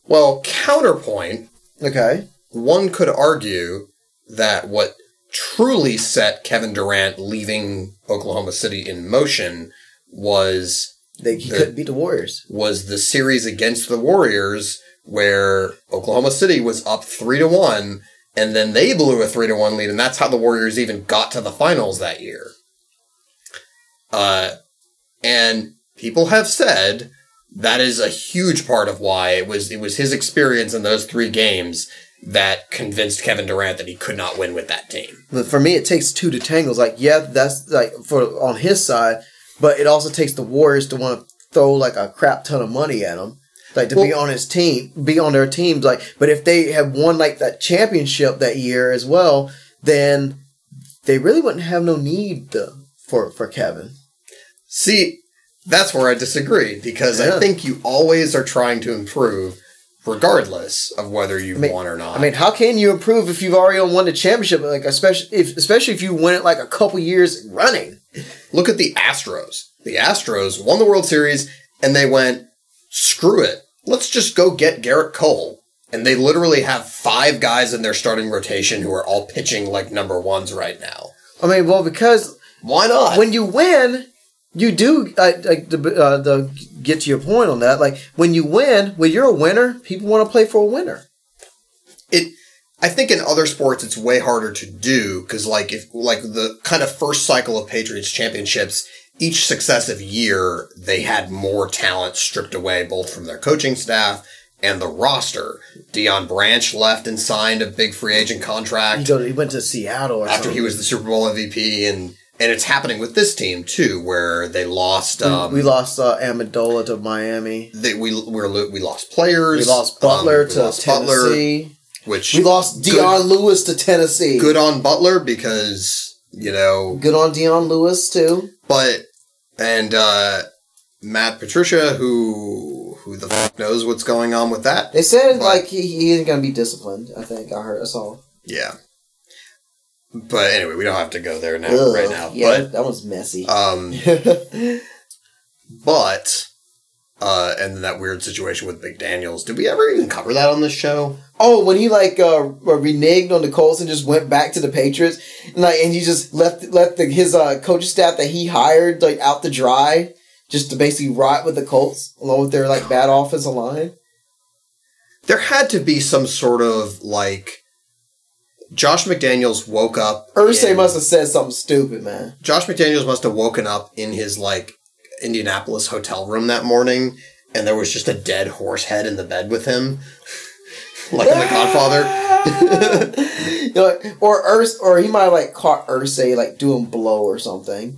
Well, counterpoint. Okay. One could argue that what truly set Kevin Durant leaving Oklahoma City in motion was... He couldn't beat the Warriors. Was the series against the Warriors where Oklahoma City was up 3-1, and then they blew a 3-1 lead, and that's how the Warriors even got to the finals that year. And people have said that is a huge part of why it was his experience in those 3 games that convinced Kevin Durant that he could not win with that team. But for me, it takes 2 to tango. Like, yeah, that's like for on his side, but it also takes the Warriors to want to throw like a crap ton of money at him, like to be on his team, be on their teams. Like, but if they had won like that championship that year as well, then they really wouldn't have no need for Kevin. See, that's where I disagree, because I think you always are trying to improve, regardless of whether you've won or not. I mean, how can you improve if you've already won the championship? Like, especially if you win it like a couple years running. Look at the Astros. The Astros won the World Series and they went, screw it, let's just go get Garrett Cole. And they literally have 5 guys in their starting rotation who are all pitching like number 1s right now. I mean, well, because why not? When you win, you do get to your point on that. Like, when you're a winner, people want to play for a winner. It I think in other sports it's way harder to do because, like, if like the kind of first cycle of Patriots championships, each successive year they had more talent stripped away, both from their coaching staff and the roster. Deion Branch left and signed a big free agent contract. He went to Seattle or after something. He was the Super Bowl MVP, and it's happening with this team too, where they lost. We lost Amendola to Miami. We lost players. We lost Butler to Tennessee. We lost Deion Lewis to Tennessee. Good on Butler because, you know. Good on Deion Lewis, too. But, and Matt Patricia, who the fuck knows what's going on with that. They said, but, like, he isn't going to be disciplined, I think. I heard. I saw. Yeah. But anyway, we don't have to go there now, right now. Yeah, but, that was messy. But... and then that weird situation with Big Daniels. Did we ever even cover that on this show? Oh, when he like reneged on the Colts and just went back to the Patriots, and like and he just left his coaching staff that he hired like out to dry, just to basically rot with the Colts along with their like bad offensive line. There had to be some sort of like Josh McDaniels woke up. Irsay must have said something stupid, man. Josh McDaniels must have woken up in his like Indianapolis hotel room that morning, and there was just a dead horse head in the bed with him, like in The Godfather. You know, or he might have like caught Irsay like doing blow or something.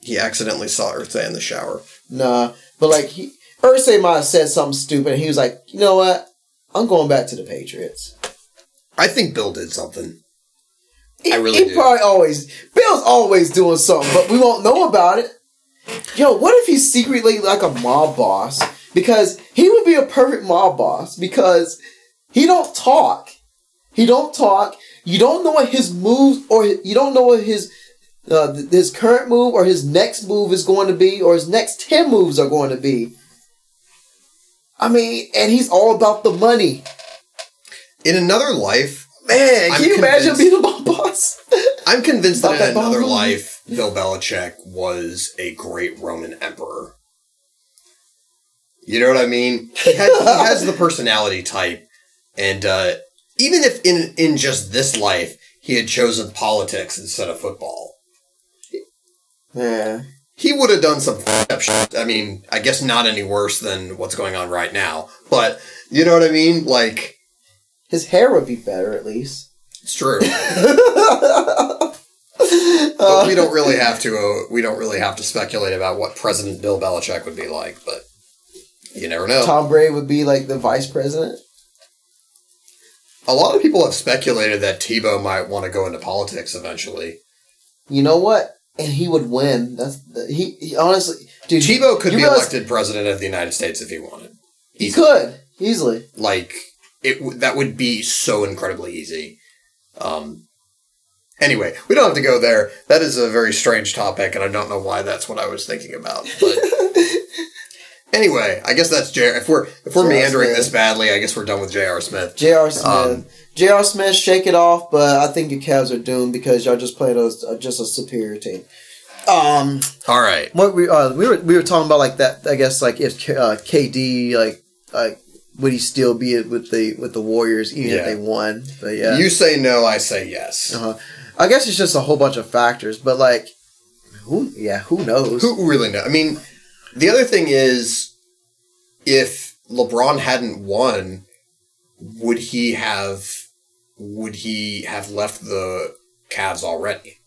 He accidentally saw Irsay in the shower. Nah, but like Irsay might have said something stupid, and he was like, you know what, I'm going back to the Patriots. I think Bill did something. I really do. Bill's always doing something, but we won't know about it. Yo, what if he's secretly like a mob boss? Because he would be a perfect mob boss because he don't talk. You don't know what his moves or you don't know what his current move or his next move is going to be or his next 10 moves are going to be. I mean, and he's all about the money. In another life, man, can you imagine being a mob boss? I'm convinced that in another life, Bill Belichick was a great Roman emperor. You know what I mean? He has the personality type. And even if in just this life, he had chosen politics instead of football. Yeah. He would have done some f***up shit. I mean, I guess not any worse than what's going on right now. But, you know what I mean? Like... his hair would be better, at least. It's true. But we don't really have to speculate about what President Bill Belichick would be like, but you never know. Tom Brady would be like the vice president. A lot of people have speculated that Tebow might want to go into politics eventually. You know what? And he would win. He honestly, dude, Tebow could be elected president of the United States if he wanted. Easily. He could easily. Like that would be so incredibly easy. Anyway, we don't have to go there. That is a very strange topic, and I don't know why that's what I was thinking about. But anyway, I guess that's J.R. If we're meandering this badly, I guess we're done with J.R. Smith. J.R. Smith, shake it off. But I think your Cavs are doomed because y'all just played just a superior team. All right. What we were talking about like that. I guess like if KD would he still be it with the Warriors even if they won? But yeah, you say no, I say yes. I guess it's just a whole bunch of factors, but like, who knows? Who really knows? I mean, the other thing is, if LeBron hadn't won, would he have left the Cavs already?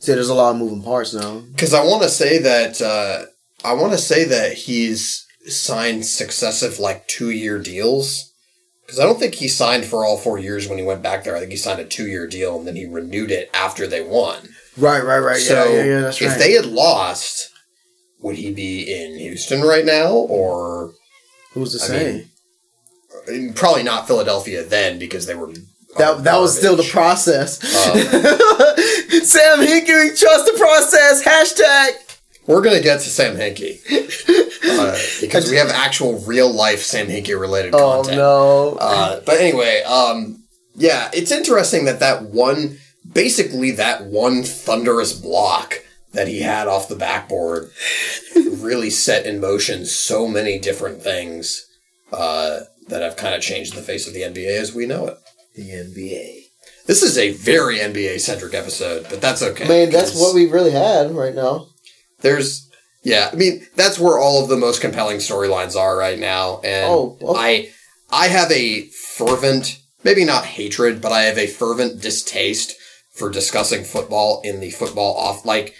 See, there's a lot of moving parts now. Because I want to say that he's signed successive like 2-year deals, because I don't think he signed for all 4 years when he went back there. I think he signed a 2-year deal and then he renewed it after they won. Right. So yeah, that's right. If they had lost, would he be in Houston right now, or who's to say? Mean, probably not Philadelphia then because they were. That was still the process. Sam Hinkie, trust the process. # We're going to get to Sam Hinkie because we have actual real-life Sam Hinkie-related content. Oh, no. But anyway, it's interesting that one thunderous block that he had off the backboard really set in motion so many different things that have kind of changed the face of the NBA as we know it. The NBA. This is a very NBA-centric episode, but that's okay. I mean, that's what we really had right now. Yeah, I mean, that's where all of the most compelling storylines are right now. And okay. I have a fervent, maybe not hatred, but I have a fervent distaste for discussing football in the football off. Like,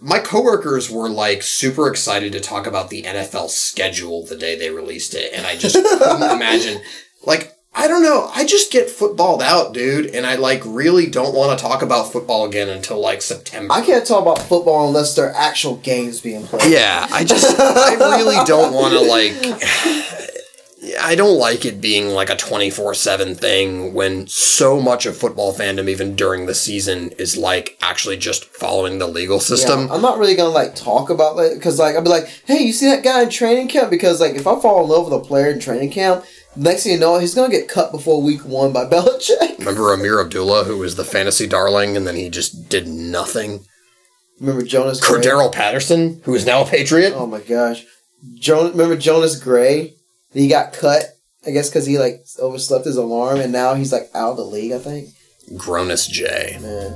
my coworkers were, like, super excited to talk about the NFL schedule the day they released it. And I just couldn't imagine. Like, I don't know. I just get footballed out, dude. And I, like, really don't want to talk about football again until, like, September. I can't talk about football unless there are actual games being played. Yeah, I really don't want to, like... I don't like it being like a 24/7 thing when so much of football fandom, even during the season, is like actually just following the legal system. Yeah, I'm not really going to like talk about it because like I'll be like, hey, you see that guy in training camp? Because like if I fall in love with a player in training camp, next thing you know, he's going to get cut before week 1 by Belichick. Remember Amir Abdullah, who was the fantasy darling, and then he just did nothing? Remember Jonas Gray? Cordarrelle Patterson, who is now a Patriot? Oh my gosh. Remember Jonas Gray? He got cut, I guess, because he, like, overslept his alarm, and now he's, like, out of the league, I think. Grown-ass Jay. Man.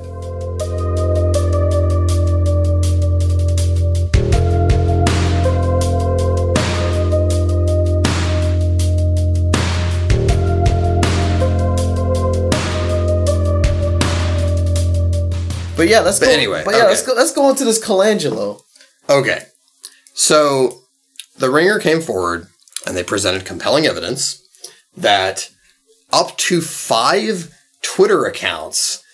But, yeah, let's go on to this Colangelo. Okay. So, the Ringer came forward. And they presented compelling evidence that up to 5 Twitter accounts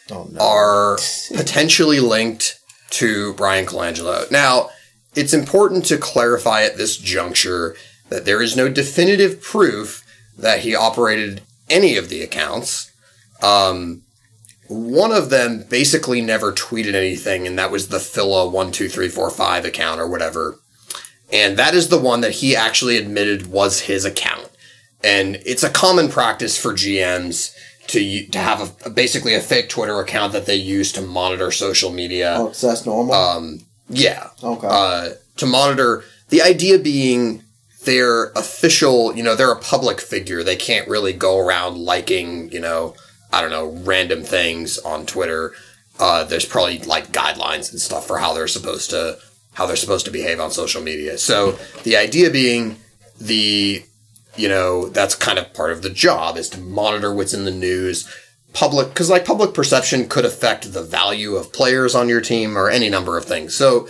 are potentially linked to Brian Colangelo. Now, it's important to clarify at this juncture that there is no definitive proof that he operated any of the accounts. One of them basically never tweeted anything, and that was the Phila12345 account or whatever. And that is the one that he actually admitted was his account. And it's a common practice for GMs to have basically a fake Twitter account that they use to monitor social media. Oh, so that's normal? Yeah. Okay. To monitor, the idea being they're official, you know, they're a public figure. They can't really go around liking, you know, I don't know, random things on Twitter. There's probably like guidelines and stuff for how they're supposed to behave on social media. So the idea being that's kind of part of the job is to monitor what's in the news. Public perception could affect the value of players on your team or any number of things. So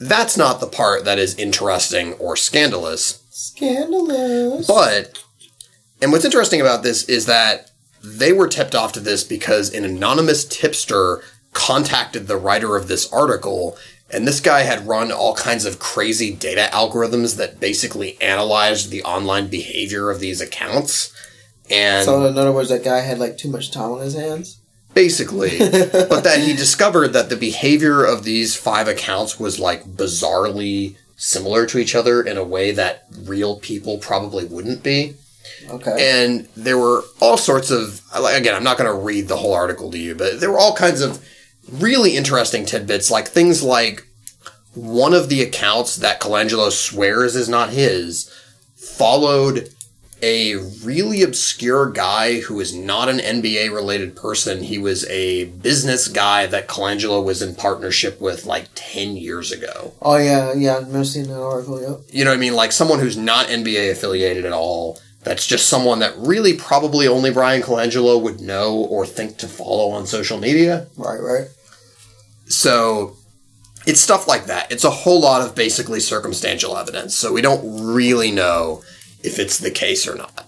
that's not the part that is interesting or scandalous. Scandalous. And what's interesting about this is that they were tipped off to this because an anonymous tipster contacted the writer of this article. And this guy had run all kinds of crazy data algorithms that basically analyzed the online behavior of these accounts. And so in other words, that guy had like too much time on his hands? Basically. But that he discovered that the behavior of these 5 accounts was like bizarrely similar to each other in a way that real people probably wouldn't be. Okay. And there were all sorts of, again, I'm not going to read the whole article to you, but there were all kinds of really interesting tidbits, like things like one of the accounts that Colangelo swears is not his followed a really obscure guy who is not an NBA-related person. He was a business guy that Colangelo was in partnership with like 10 years ago. Oh, yeah, I've seen that article, yep. You know what I mean? Like someone who's not NBA-affiliated at all. That's just someone that really probably only Brian Colangelo would know or think to follow on social media. Right. So it's stuff like that. It's a whole lot of basically circumstantial evidence. So we don't really know if it's the case or not.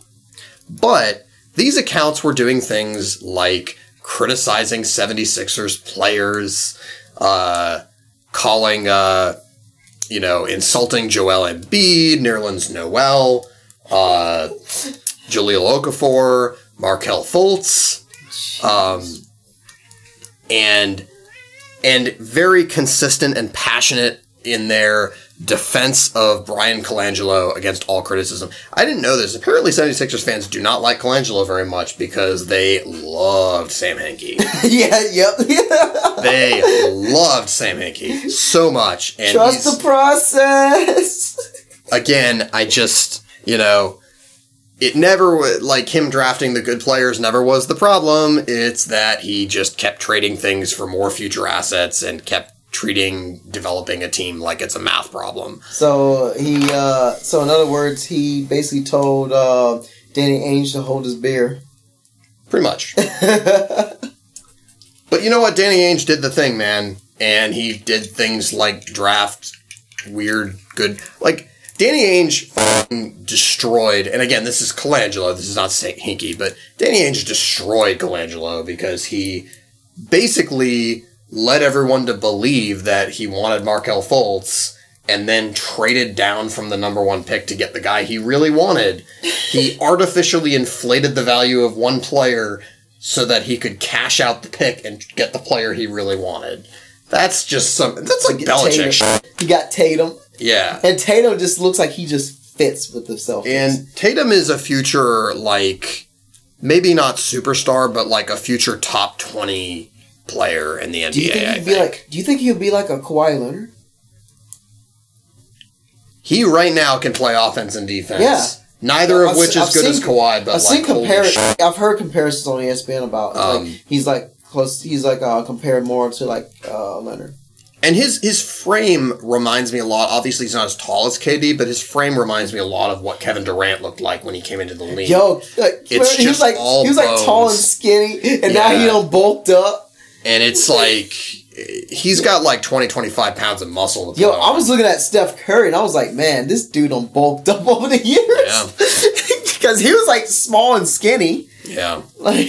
But these accounts were doing things like criticizing 76ers players, calling, insulting Joel Embiid, Nerlens Noel, Jaleel Okafor, Markel Fultz, and very consistent and passionate in their defense of Brian Colangelo against all criticism. I didn't know this. Apparently 76ers fans do not like Colangelo very much because they loved Sam Hinkie. They loved Sam Hinkie so much. And trust the process. Again, I just... It never, like, him drafting the good players never was the problem. It's that he just kept trading things for more future assets and kept treating developing a team like it's a math problem. So he, so in other words, he basically told Danny Ainge to hold his beer. Pretty much. But you know what? Danny Ainge did the thing, man. And he did things like draft weird, good, like, Danny Ainge destroyed, and again, this is Colangelo, this is not Hinkie, but Danny Ainge destroyed Colangelo because he basically led everyone to believe that he wanted Markel Fultz and then traded down from the number one pick to get the guy he really wanted. He artificially inflated the value of one player so that he could cash out the pick and get the player he really wanted. That's just something. That's like Belichick shit. He got Tatum. Yeah. And Tatum just looks like he just fits with himself. And Tatum is a future, like, maybe not superstar, but like a future top 20 player in the NBA. Do you think he'll be like a Kawhi Leonard? He right now can play offense and defense. Yeah. Neither of which is as good as Kawhi, but I've heard comparisons on ESPN about like, he's like close. He's like compared more to like Leonard. And his frame reminds me a lot. Obviously, he's not as tall as KD, but his frame reminds me a lot of what Kevin Durant looked like when he came into the league. Yo, like, he was tall and skinny, and now he done bulked up. And it's like he's got like 20, 25 pounds of muscle. Yo, I was looking at Steph Curry, and I was like, man, this dude done bulked up over the years because he was like small and skinny. Yeah, like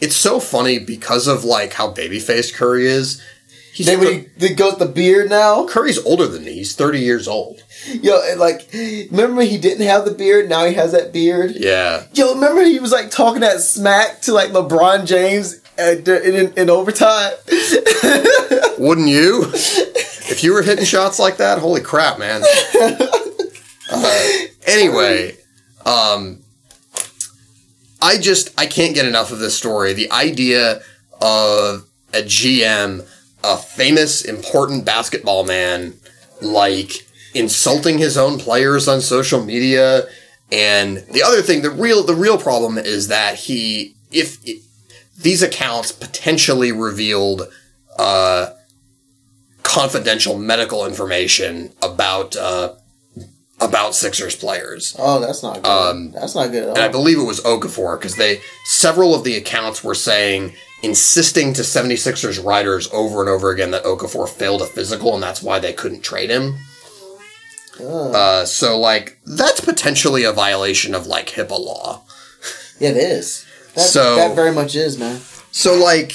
it's so funny because of like how baby-faced Curry is. They go with the beard now? Curry's older than me. He's 30 years old. Yo, like, remember when he didn't have the beard? Now he has that beard? Yeah. Yo, remember he was, like, talking that smack to, like, LeBron James in overtime? Wouldn't you? If you were hitting shots like that, holy crap, man. Anyway, I can't get enough of this story. The idea of a GM... a famous, important basketball man, like, insulting his own players on social media. And the other thing, the real problem is that these accounts potentially revealed confidential medical information about Sixers players. Oh, that's not good. That's not good at all. And I believe it was Okafor, because several of the accounts were saying... insisting to 76ers writers over and over again that Okafor failed a physical and that's why they couldn't trade him. So, like, that's potentially a violation of, like, HIPAA law. It is. That very much is, man. So, like,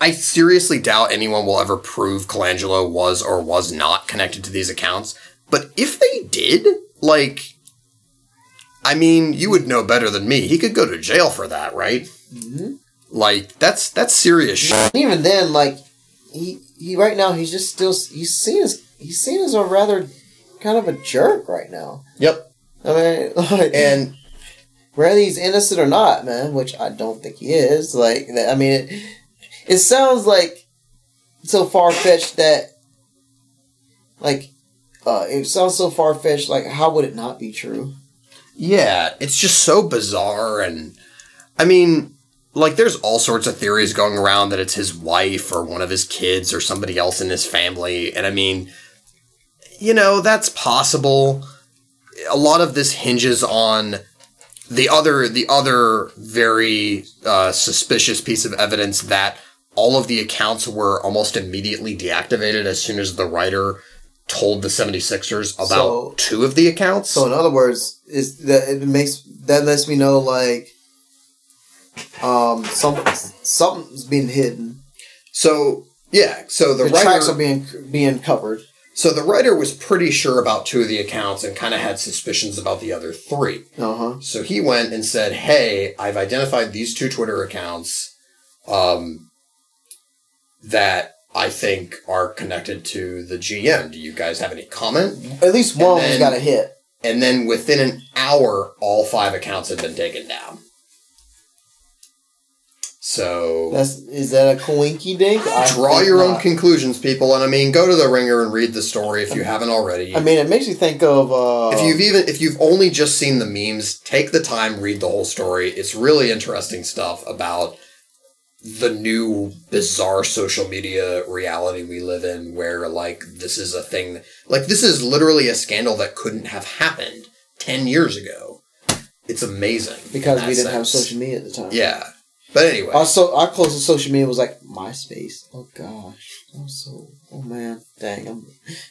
I seriously doubt anyone will ever prove Colangelo was or was not connected to these accounts. But if they did, like, I mean, you would know better than me. He could go to jail for that, right? Mm-hmm. Like, that's serious shit. Even then, like, he right now, he's just still, he's seen as a rather kind of a jerk right now. Yep. I mean, like, and whether he's innocent or not, man, which I don't think he is, like, I mean, it sounds like so far-fetched that, like, it sounds so far-fetched, like, how would it not be true? Yeah, it's just so bizarre, and, I mean... like, there's all sorts of theories going around that it's his wife or one of his kids or somebody else in his family. And, I mean, you know, that's possible. A lot of this hinges on the other very suspicious piece of evidence that all of the accounts were almost immediately deactivated as soon as the writer told the 76ers about two of the accounts. So, in other words, that lets me know, like... something's being hidden. So yeah, so the writer, tracks are being covered. So the writer was pretty sure about two of the accounts and kind of had suspicions about the other three. So he went and said, "Hey, I've identified these two Twitter accounts that I think are connected to the GM. Do you guys have any comment?" At least one's got a hit. And then within an hour, all five accounts had been taken down. So is that a coinky dink? Draw your own conclusions, people, and I mean, go to the Ringer and read the story if you haven't already. I mean, it makes me think of if you've only just seen the memes, take the time, read the whole story. It's really interesting stuff about the new bizarre social media reality we live in, where like this is a thing, like this is literally a scandal that couldn't have happened 10 years ago. It's amazing because we didn't have social media at the time. Yeah. But anyway. Also, our closest social media was like MySpace. Oh, gosh. Oh, man. Dang.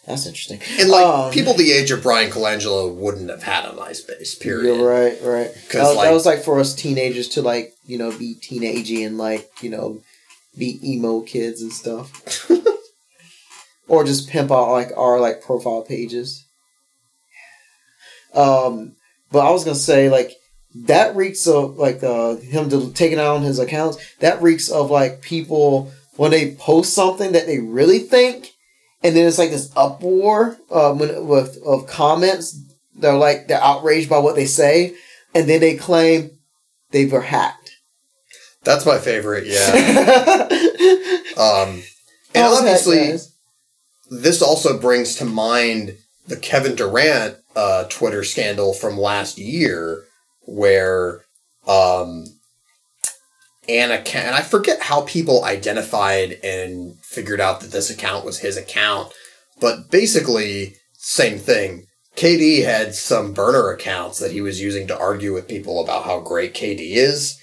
That's interesting. And, like, people the age of Brian Colangelo wouldn't have had a MySpace, period. Yeah, right. That was, like, for us teenagers to, like, you know, be teenagey and, like, you know, be emo kids and stuff. Or just pimp out, like, our, like, profile pages. But I was going to say, like, that reeks of, like, him taking out his accounts. That reeks of, like, people when they post something that they really think, and then it's, like, this uproar of comments. They're, like, they're outraged by what they say, and then they claim they were hacked. That's my favorite, yeah. And obviously, this also brings to mind the Kevin Durant Twitter scandal from last year, where an account, and I forget how people identified and figured out that this account was his account, but basically, same thing. KD had some burner accounts that he was using to argue with people about how great KD is,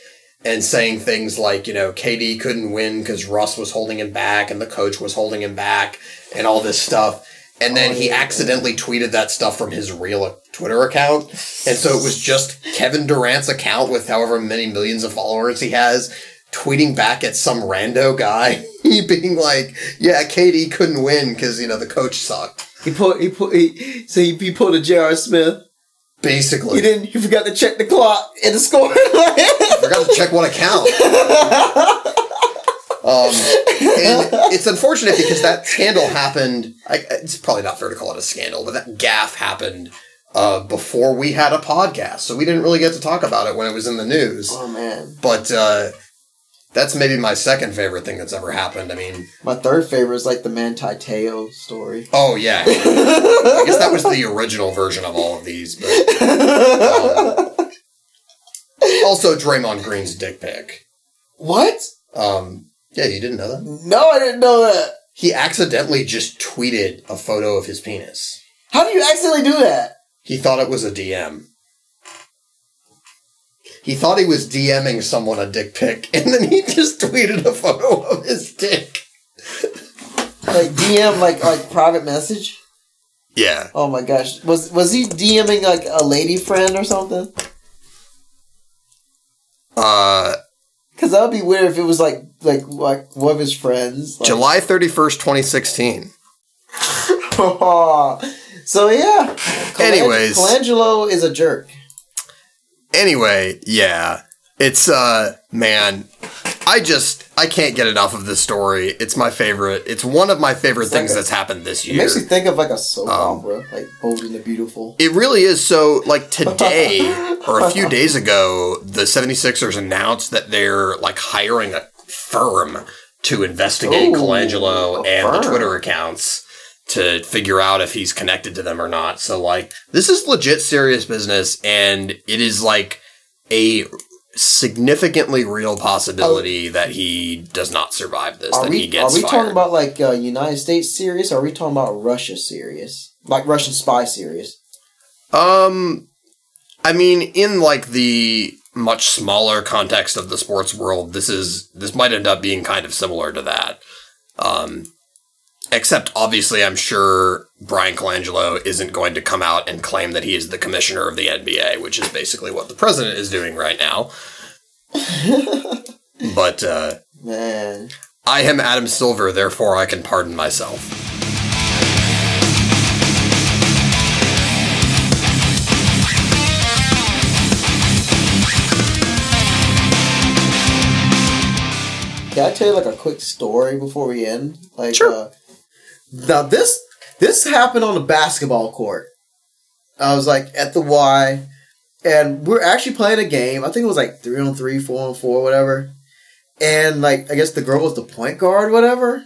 and saying things like, you know, KD couldn't win because Russ was holding him back and the coach was holding him back and all this stuff. And then he accidentally tweeted that stuff from his real Twitter account. And so it was just Kevin Durant's account with however many millions of followers he has tweeting back at some rando guy being like, yeah, KD couldn't win because, you know, the coach sucked. He pulled a J.R. Smith. Basically. He forgot to check the clock and the score. Forgot to check what account. And it's unfortunate because that scandal happened, it's probably not fair to call it a scandal, but that gaffe happened before we had a podcast, so we didn't really get to talk about it when it was in the news. Oh, man. But that's maybe my second favorite thing that's ever happened. I mean, my third favorite is like the Manti Te'o story. Oh, yeah. I guess that was the original version of all of these. But, also Draymond Green's dick pic. What? Yeah, you didn't know that? No, I didn't know that. He accidentally just tweeted a photo of his penis. How do you accidentally do that? He thought it was a DM. He thought he was DMing someone a dick pic, and then he just tweeted a photo of his dick. Like DM, like private message? Yeah. Oh my gosh. Was he DMing like a lady friend or something? Because that would be weird if it was like one of his friends. Like. July 31st, 2016. So, yeah. Anyways. Colangelo is a jerk. Anyway, yeah. It's, man, I can't get enough of this story. It's my favorite. It's one of my favorite things that's happened this year. It makes me think of like a soap opera, like Bold and the Beautiful. It really is. So like today or a few days ago, the 76ers announced that they're like hiring a firm to investigate Colangelo and the Twitter accounts to figure out if he's connected to them or not. So like this is legit serious business, and it is like a significantly real possibility that he does not survive this, that he gets fired. Are we talking about, like, United States serious, or are we talking about Russia serious? Like, Russian spy serious? I mean, in, like, the much smaller context of the sports world, this might end up being kind of similar to that. Except, obviously, I'm sure Brian Colangelo isn't going to come out and claim that he is the commissioner of the NBA, which is basically what the president is doing right now. But, man. I am Adam Silver, therefore I can pardon myself. Can I tell you, like, a quick story before we end? Like, sure. Now, this happened on the basketball court. I was, like, at the Y, and we're actually playing a game. I think it was, like, 3-on-3, 4-on-4, whatever. and like I guess the girl was the point guard, whatever.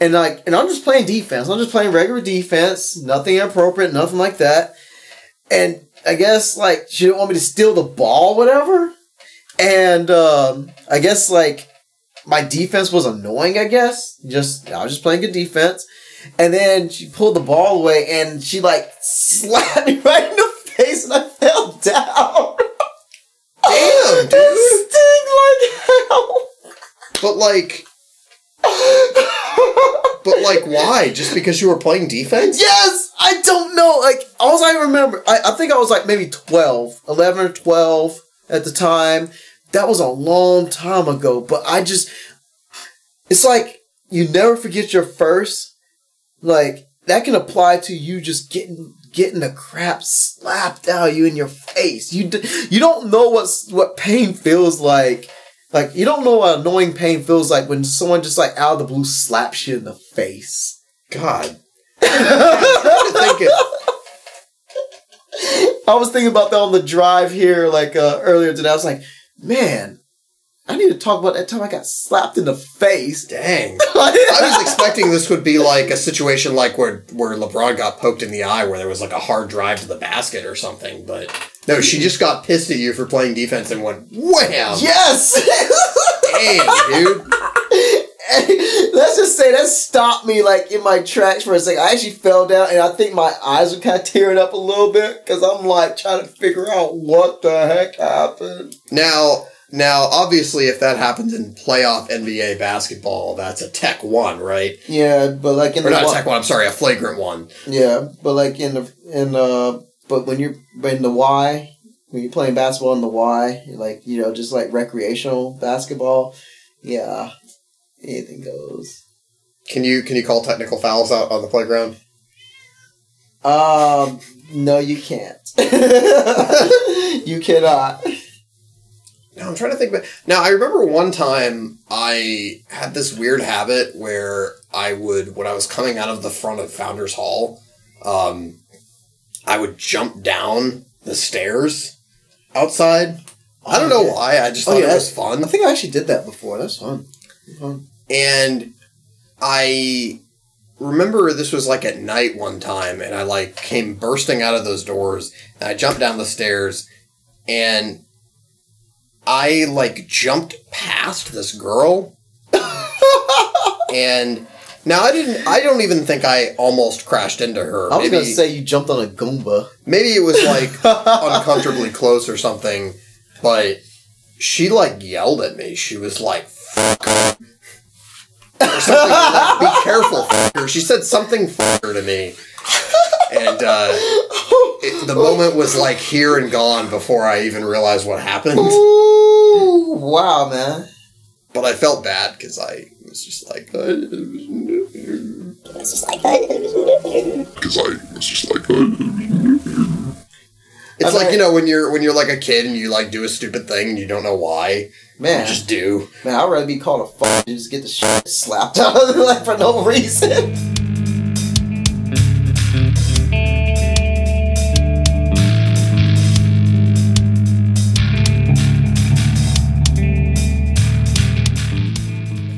And like, and I'm just playing defense. I'm just playing regular defense, nothing inappropriate, nothing like that. And I guess like she didn't want me to steal the ball, whatever. And I guess like my defense was annoying. I guess I was just playing good defense. And then she pulled the ball away, and she like slapped me right in the face, and I fell down. Damn, dude! It sting like hell. But like. But like, why? Just because you were playing defense? Yes! I don't know. Like, all I remember, I think I was like maybe 11 or 12 at the time. That was a long time ago. But it's like you never forget your first. Like, that can apply to you just getting the crap slapped out of you in your face. You don't know what pain feels like. Like, you don't know what annoying pain feels like when someone just, like, out of the blue slaps you in the face. God. I was thinking about that on the drive here, like, earlier today. I was like, man, I need to talk about that time I got slapped in the face. Dang. I was expecting this would be, like, a situation like where LeBron got poked in the eye, where there was, like, a hard drive to the basket or something, but... No, she just got pissed at you for playing defense and went, wham! Yes! Dang, dude. Let's just say that stopped me, like, in my tracks for a second. I actually fell down, and I think my eyes were kind of tearing up a little bit, because I'm, like, trying to figure out what the heck happened. Now, obviously, if that happens in playoff NBA basketball, that's a tech one, right? Yeah, but, like, a flagrant one. Yeah, but, like, But when you're playing basketball in the Y, like, you know, just like recreational basketball, yeah, anything goes. Can you call technical fouls out on the playground? No, you can't. You cannot. Now I'm trying to think about. Now I remember one time I had this weird habit where when I was coming out of the front of Founders Hall, I would jump down the stairs outside. I don't know why. I just thought it was fun. I think I actually did that before. That's fun. And I remember this was like at night one time, and I like came bursting out of those doors, and I jumped down the stairs, and I like jumped past this girl. And... Now, I don't even think I almost crashed into her. I was going to say you jumped on a Goomba. Maybe it was, like, uncomfortably close or something, but she, like, yelled at me. She was like, fucker. Or something like, be careful, fucker. She said something fucker to me. And the moment was, like, here and gone before I even realized what happened. Ooh, wow, man. But I felt bad, because it's like, you know, when you're like a kid and you like do a stupid thing and you don't know why. Man, you just do. Man, I'd rather be called a fuck and just get the shit slapped out of me like for no reason.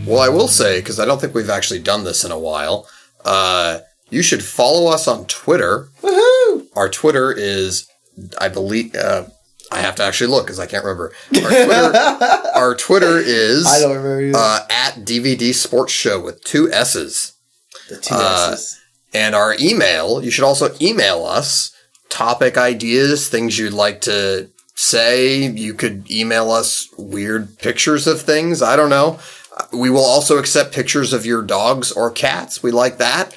Well, I will say, because I don't think we've actually done this in a while, you should follow us on Twitter. Woohoo! Our Twitter is, I believe, I have to actually look because I can't remember. Our Twitter is I don't remember either. @DVD Sports Show with 2 S's. The 2 S's. And our email, you should also email us topic ideas, things you'd like to say. You could email us weird pictures of things. I don't know. We will also accept pictures of your dogs or cats. We like that.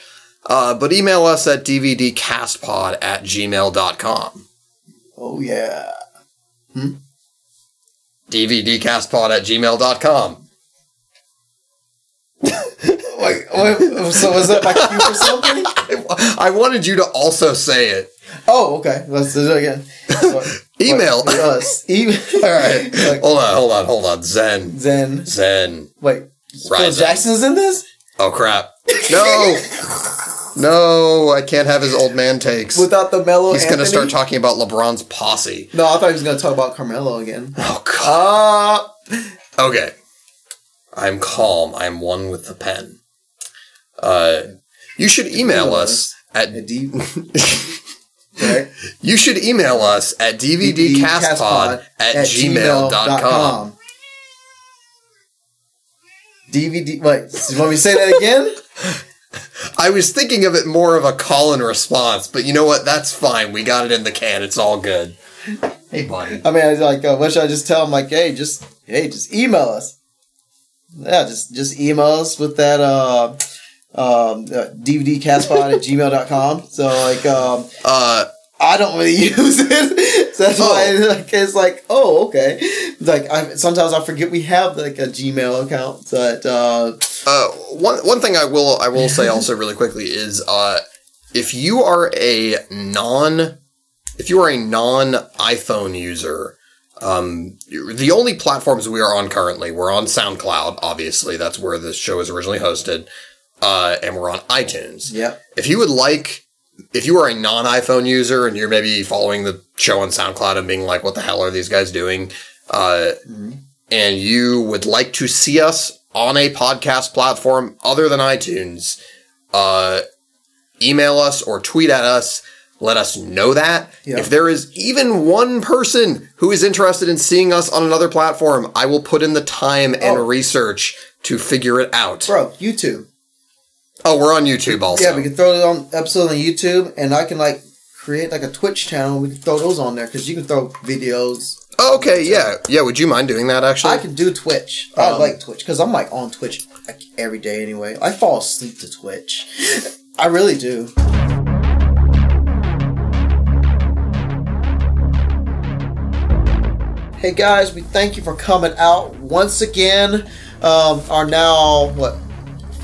But email us at dvdcastpod@gmail.com. Oh, yeah. dvdcastpod@gmail.com. So was that my cue for something? I wanted you to also say it. Oh, okay. Let's do it again. Email us. All right. Like, hold on. Zen. Wait. Phil Jackson's in this? Oh, crap. No, I can't have his old man takes. Without the mellow He's going to start talking about LeBron's posse. No, I thought he was going to talk about Carmelo again. Oh, God. Okay. I'm calm. I'm one with the pen. You should email us at You should email us at dvdcastpod@gmail.com. DVD. Wait, do you want me to say that again? I was thinking of it more of a call and response, but you know what? That's fine. We got it in the can. It's all good. Hey, buddy. I mean, I was like, what should I just tell him? Like, hey, just email us. Yeah, just email us with that dvdcastpod@gmail.com. So, like, I don't really use it. So that's why it's like, oh, okay. Like, sometimes I forget we have, like, a Gmail account. But, one thing I will say also really quickly is, if you are a non iPhone user, the only platforms we are on currently, we're on SoundCloud, obviously. That's where this show is originally hosted. And we're on iTunes. Yeah. If you are a non-iPhone user and you're maybe following the show on SoundCloud and being like, what the hell are these guys doing? And you would like to see us on a podcast platform other than iTunes, email us or tweet at us. Let us know that. Yep. If there is even one person who is interested in seeing us on another platform, I will put in the time and research to figure it out. Bro, YouTube. Oh, we're on YouTube also. Yeah, we can throw it on episode on YouTube, and I can create a Twitch channel. We can throw those on there because you can throw videos. Oh, okay, yeah, yeah. Would you mind doing that? Actually, I can do Twitch. I like Twitch because I'm on Twitch every day anyway. I fall asleep to Twitch. I really do. Hey guys, we thank you for coming out once again. Are now what?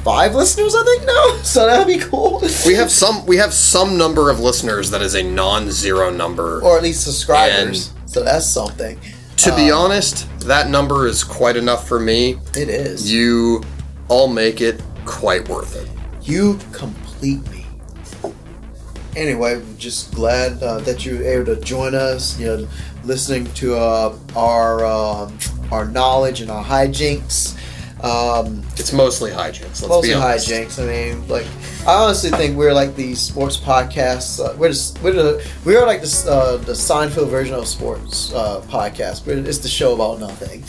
5 listeners, I think now, so that'd be cool. We have some number of listeners that is a non-zero number, or at least subscribers. And so that's something. To be honest, that number is quite enough for me. It is. You all make it quite worth it. You complete me. Anyway, I'm just glad that you were able to join us. You know, listening to our knowledge and our hijinks. It's mostly hijinks. Let's be honest. I mean, I honestly think we're like the sports podcasts. We are the Seinfeld version of sports podcast. But it's the show about nothing.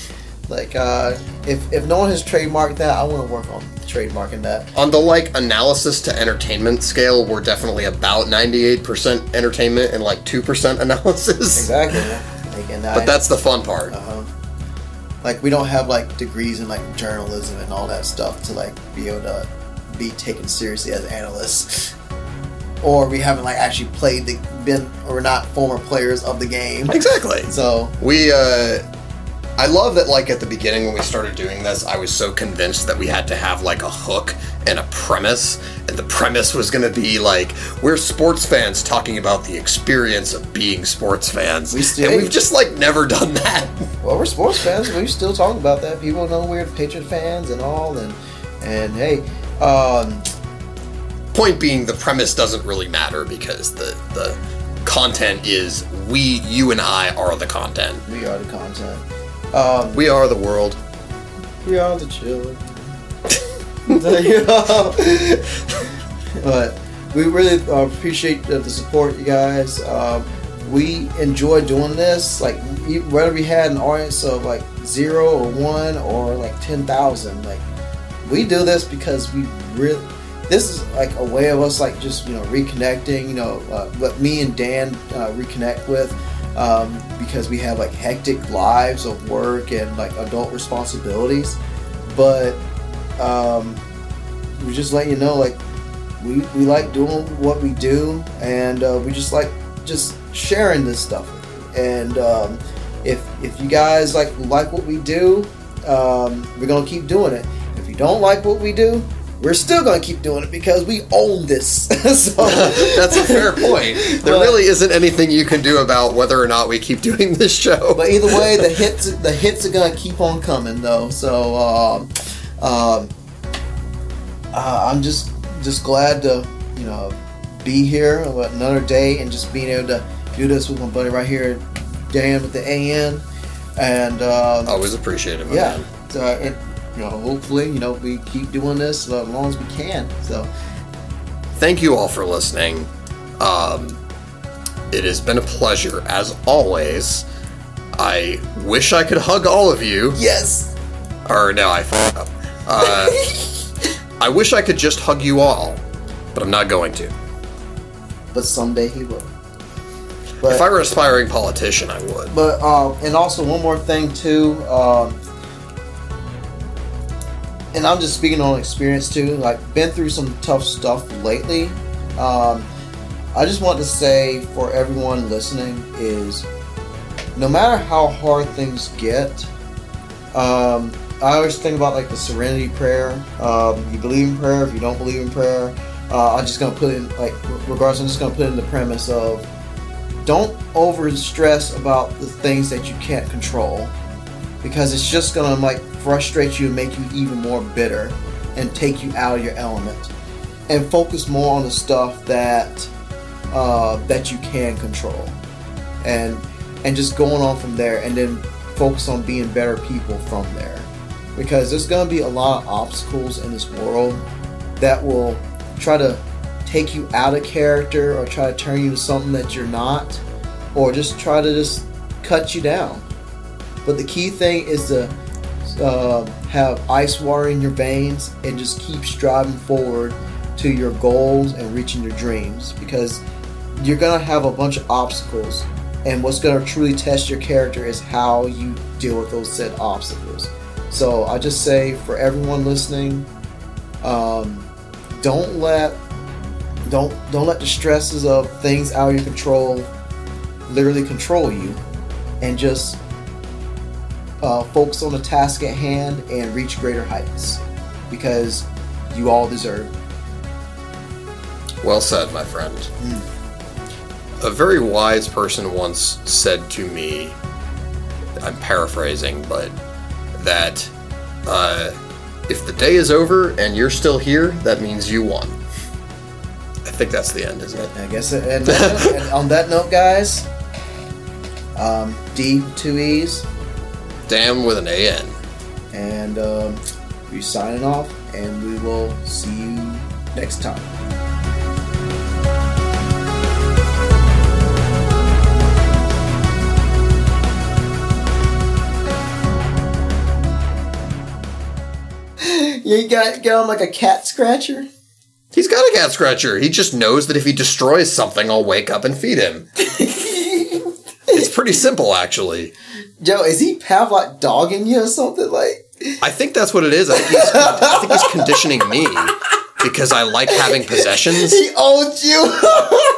If no one has trademarked that, I want to work on trademarking that. On the analysis to entertainment scale, we're definitely about 98% entertainment and 2% analysis. Exactly. But that's the fun part. We don't have degrees in journalism and all that stuff to be able to be taken seriously as analysts, or we haven't actually we're not former players of the game. Exactly. So we, I love that at the beginning when we started doing this, I was so convinced that we had to have a hook and a premise, and the premise was going to be we're sports fans talking about the experience of being sports fans. We've just never done that. Well, we're sports fans. We still talk about that. People know we're Patriot fans and all, and hey, point being, the premise doesn't really matter because the content is you and I are the content. We are the content. We are the world. We are the children. But we really appreciate the support, you guys. We enjoy doing this, whether we had an audience of 0 or 1 or 10,000. We do this because we really, this is a way of us just reconnecting. What me and Dan reconnect with, because we have hectic lives of work and adult responsibilities, but we just let you know we like doing what we do, and we just like sharing this stuff with you. And if you guys like what we do, we're gonna keep doing it. If you don't like what we do, we're still gonna keep doing it because we own this. So that's a fair point. There really isn't anything you can do about whether or not we keep doing this show. But either way, the hits are gonna keep on coming though. So I'm just glad to be here another day and just being able to do this with my buddy right here, Dan with the AN, and always appreciative. Yeah, you know, hopefully, you know, we keep doing this as long as we can. So thank you all for listening. It has been a pleasure as always. I wish I could hug all of you. Yes. Or no, I fucked up. I wish I could just hug you all, but I'm not going to. But someday he will. But if I were an aspiring politician, I would. But and also one more thing too, and I'm just speaking on experience too. Like, been through some tough stuff lately. I just want to say for everyone listening is, no matter how hard things get, I always think about like the serenity prayer. You believe in prayer. If you don't believe in prayer, I'm just gonna put in like regardless. I'm just gonna put in the premise of, don't over stress about the things that you can't control, because it's just gonna like frustrate you and make you even more bitter and take you out of your element. And focus more on the stuff that that you can control, and just going on from there. And then focus on being better people from there, because there's gonna be a lot of obstacles in this world that will try to take you out of character, or try to turn you into something that you're not, or just try to just cut you down. But the key thing is to have ice water in your veins and just keep striving forward to your goals and reaching your dreams, because you're gonna have a bunch of obstacles, and what's gonna truly test your character is how you deal with those said obstacles. So I just say for everyone listening, Don't let the stresses of things out of your control literally control you, and just focus on the task at hand and reach greater heights, because you all deserve it. Well said, my friend. A very wise person once said to me, I'm paraphrasing, but that if the day is over and you're still here, that means you won. I think that's the end, isn't it? I guess. And on that note, guys, D, two E's. Damn with an A-N. And we're signing off, and we will see you next time. You got him like a cat scratcher? He's got a cat scratcher. He just knows that if he destroys something, I'll wake up and feed him. It's pretty simple, actually. Yo, is he Pavlov dogging you or something? Like, I think that's what it is. I think he's conditioning me because I like having possessions. He owns you.